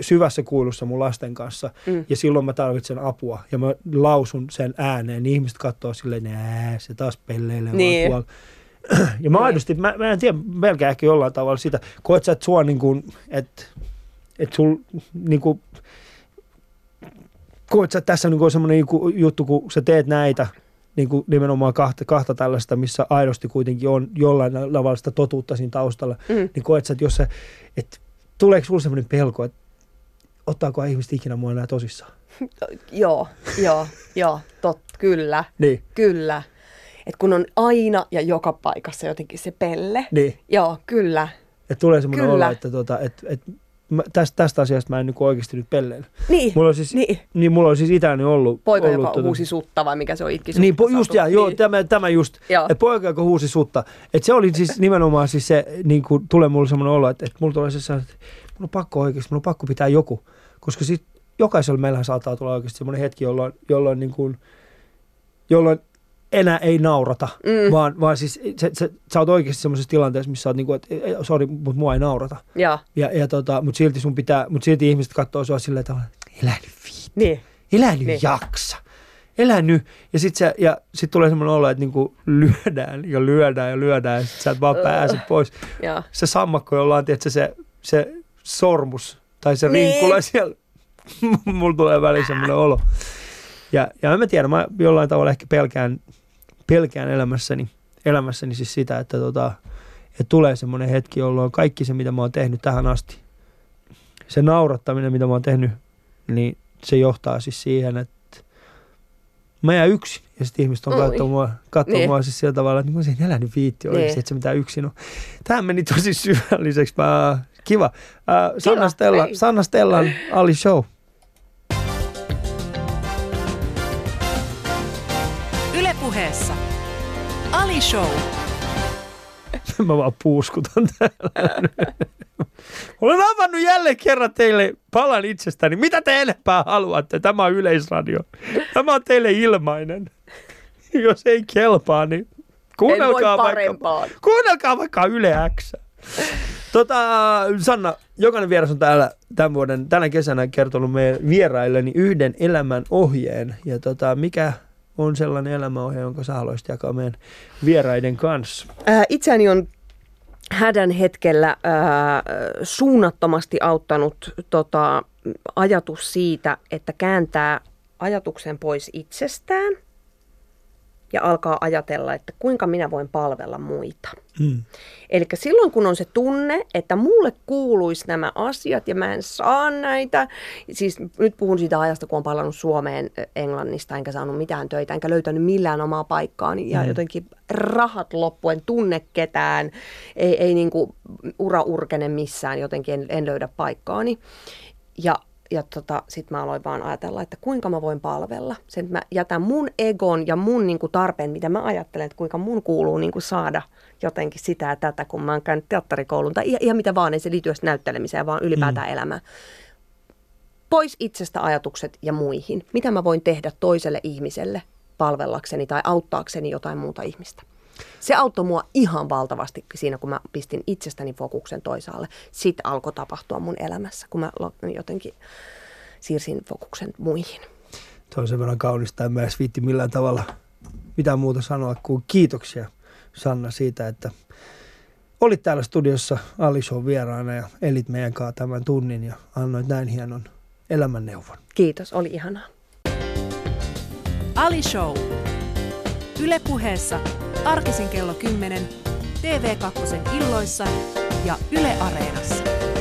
syvässä kuilussa mun lasten kanssa ja silloin mä tarvitsen apua ja mä lausun sen ääneen, niin ihmiset katsoo silleen, että se taas pelleilee vaan tuolla. Ja mä aidosti, mä en tiedä, melkein ehkä jollain tavalla sitä, koet sä, että sua niin kuin, että sul niin kuin, koet sä, että tässä on niin semmoinen juttu, kun sä teet näitä, niin kuin nimenomaan kahta tällaista, missä aidosti kuitenkin on jollain tavalla sitä totuutta siinä taustalla, niin koet sä, että jos sä, että tuleeko sinulle sellainen pelko, että ottaako ihmiset ikinä mua enää tosissaan? Joo, kyllä, kyllä. Et kun on aina ja joka paikassa jotenkin se pelle. Joo, kyllä. Et tulee semmoinen olo, että tästä asiasta mä en niin oikeasti nyt pelleen. Mulla on siis itäni ollut... Poika, joka huusi sutta vai mikä se on itkisutta? Tämä just, että poika, joka huusi sutta. Että se oli siis nimenomaan siis se, niin kuin tulee mulle semmoinen olo, että mulla tulee se, että mun on pakko oikeasti, mun on pakko pitää joku. Koska sitten jokaisella meillähän saattaa tulla oikeasti semmoinen hetki, jolloin niin kuin, jolloin enää ei naurata, vaan siis sä oot oikeasti semmoisessa tilanteessa, missä sä oot niin kuin, että sori, mutta mua ei naurata. Mutta silti sun pitää, mutta silti ihmiset katsoo sua silleen tavalla, elä nyt viitti, elä nyt jaksa, elä nyt. Ja sit tulee semmoinen olo, että niinku lyödään ja sit sä et vaan pääse pois. Se sammakko, jolla on tietysti se sormus tai se rinkula siellä. mulla tulee väliin semmoinen olo. Ja mä tiedän, mä jollain tavalla ehkä pelkään elämässäni siis sitä, että tulee semmoinen hetki, jolloin kaikki se, mitä mä oon tehnyt tähän asti, se naurattaminen, mitä mä oon tehnyt, niin se johtaa siis siihen, että mä jään yksin. Ja sitten ihmiset on katsoo mua siis sillä tavalla, että mä olisin elänyt viitti oikeasti, että se mitään yksin on. Tämä meni tosi syvälliseksi. Kiva. Sanna Stellan Ali Show. Yle Puheessa. Ali Show. Mä vaan puuskutan täällä. Olen avannut jälleen kerran teille palan itsestäni. Mitä te enempää haluatte? Tämä on Yleisradio. Tämä on teille ilmainen. Jos ei kelpaa, niin kuunnelkaa vaikka Yle X. Sanna, jokainen vieras on täällä tänä kesänä kertonut meidän vierailleni yhden elämän ohjeen. Ja mikä on sellainen elämäohje, jonka sä haluaisit jakaa meidän vieraiden kanssa? Itseäni on hädän hetkellä suunnattomasti auttanut ajatus siitä, että kääntää ajatuksen pois itsestään ja alkaa ajatella, että kuinka minä voin palvella muita. Mm. Eli silloin, kun on se tunne, että mulle kuuluisi nämä asiat ja mä en saa näitä, siis nyt puhun siitä ajasta, kun on palannut Suomeen Englannista, enkä saanut mitään töitä, enkä löytänyt millään omaa paikkaani ja jotenkin rahat loppuen, tunne ketään, ei niinku ura urkene missään, jotenkin en löydä paikkaani. Ja sitten mä aloin vaan ajatella, että kuinka mä voin palvella. Sen, että mä jätän mun egon ja mun niinku tarpeen, mitä mä ajattelen, että kuinka mun kuuluu niinku saada jotenkin sitä ja tätä, kun mä oon käynyt teatterikoulun. Tai ihan mitä vaan, ei se liity näyttelemiseen, vaan ylipäätään elämään. Pois itsestä ajatukset ja muihin. Mitä mä voin tehdä toiselle ihmiselle palvellakseni tai auttaakseni jotain muuta ihmistä. Se auttoi mua ihan valtavasti siinä, kun mä pistin itsestäni fokuksen toisaalle. Sitten alkoi tapahtua mun elämässä, kun mä jotenkin siirsin fokuksen muihin. Se on sen verran kaunista, en mä edes viitti millään tavalla mitään muuta sanoa kuin kiitoksia, Sanna, siitä, että olit täällä studiossa Ali Show vieraana ja elit meidän kanssa tämän tunnin ja annoit näin hienon elämänneuvon. Kiitos, oli ihanaa. Ali Show. Yle Puheessa. Arkisin kello 10, TV2 illoissa ja Yle Areenassa.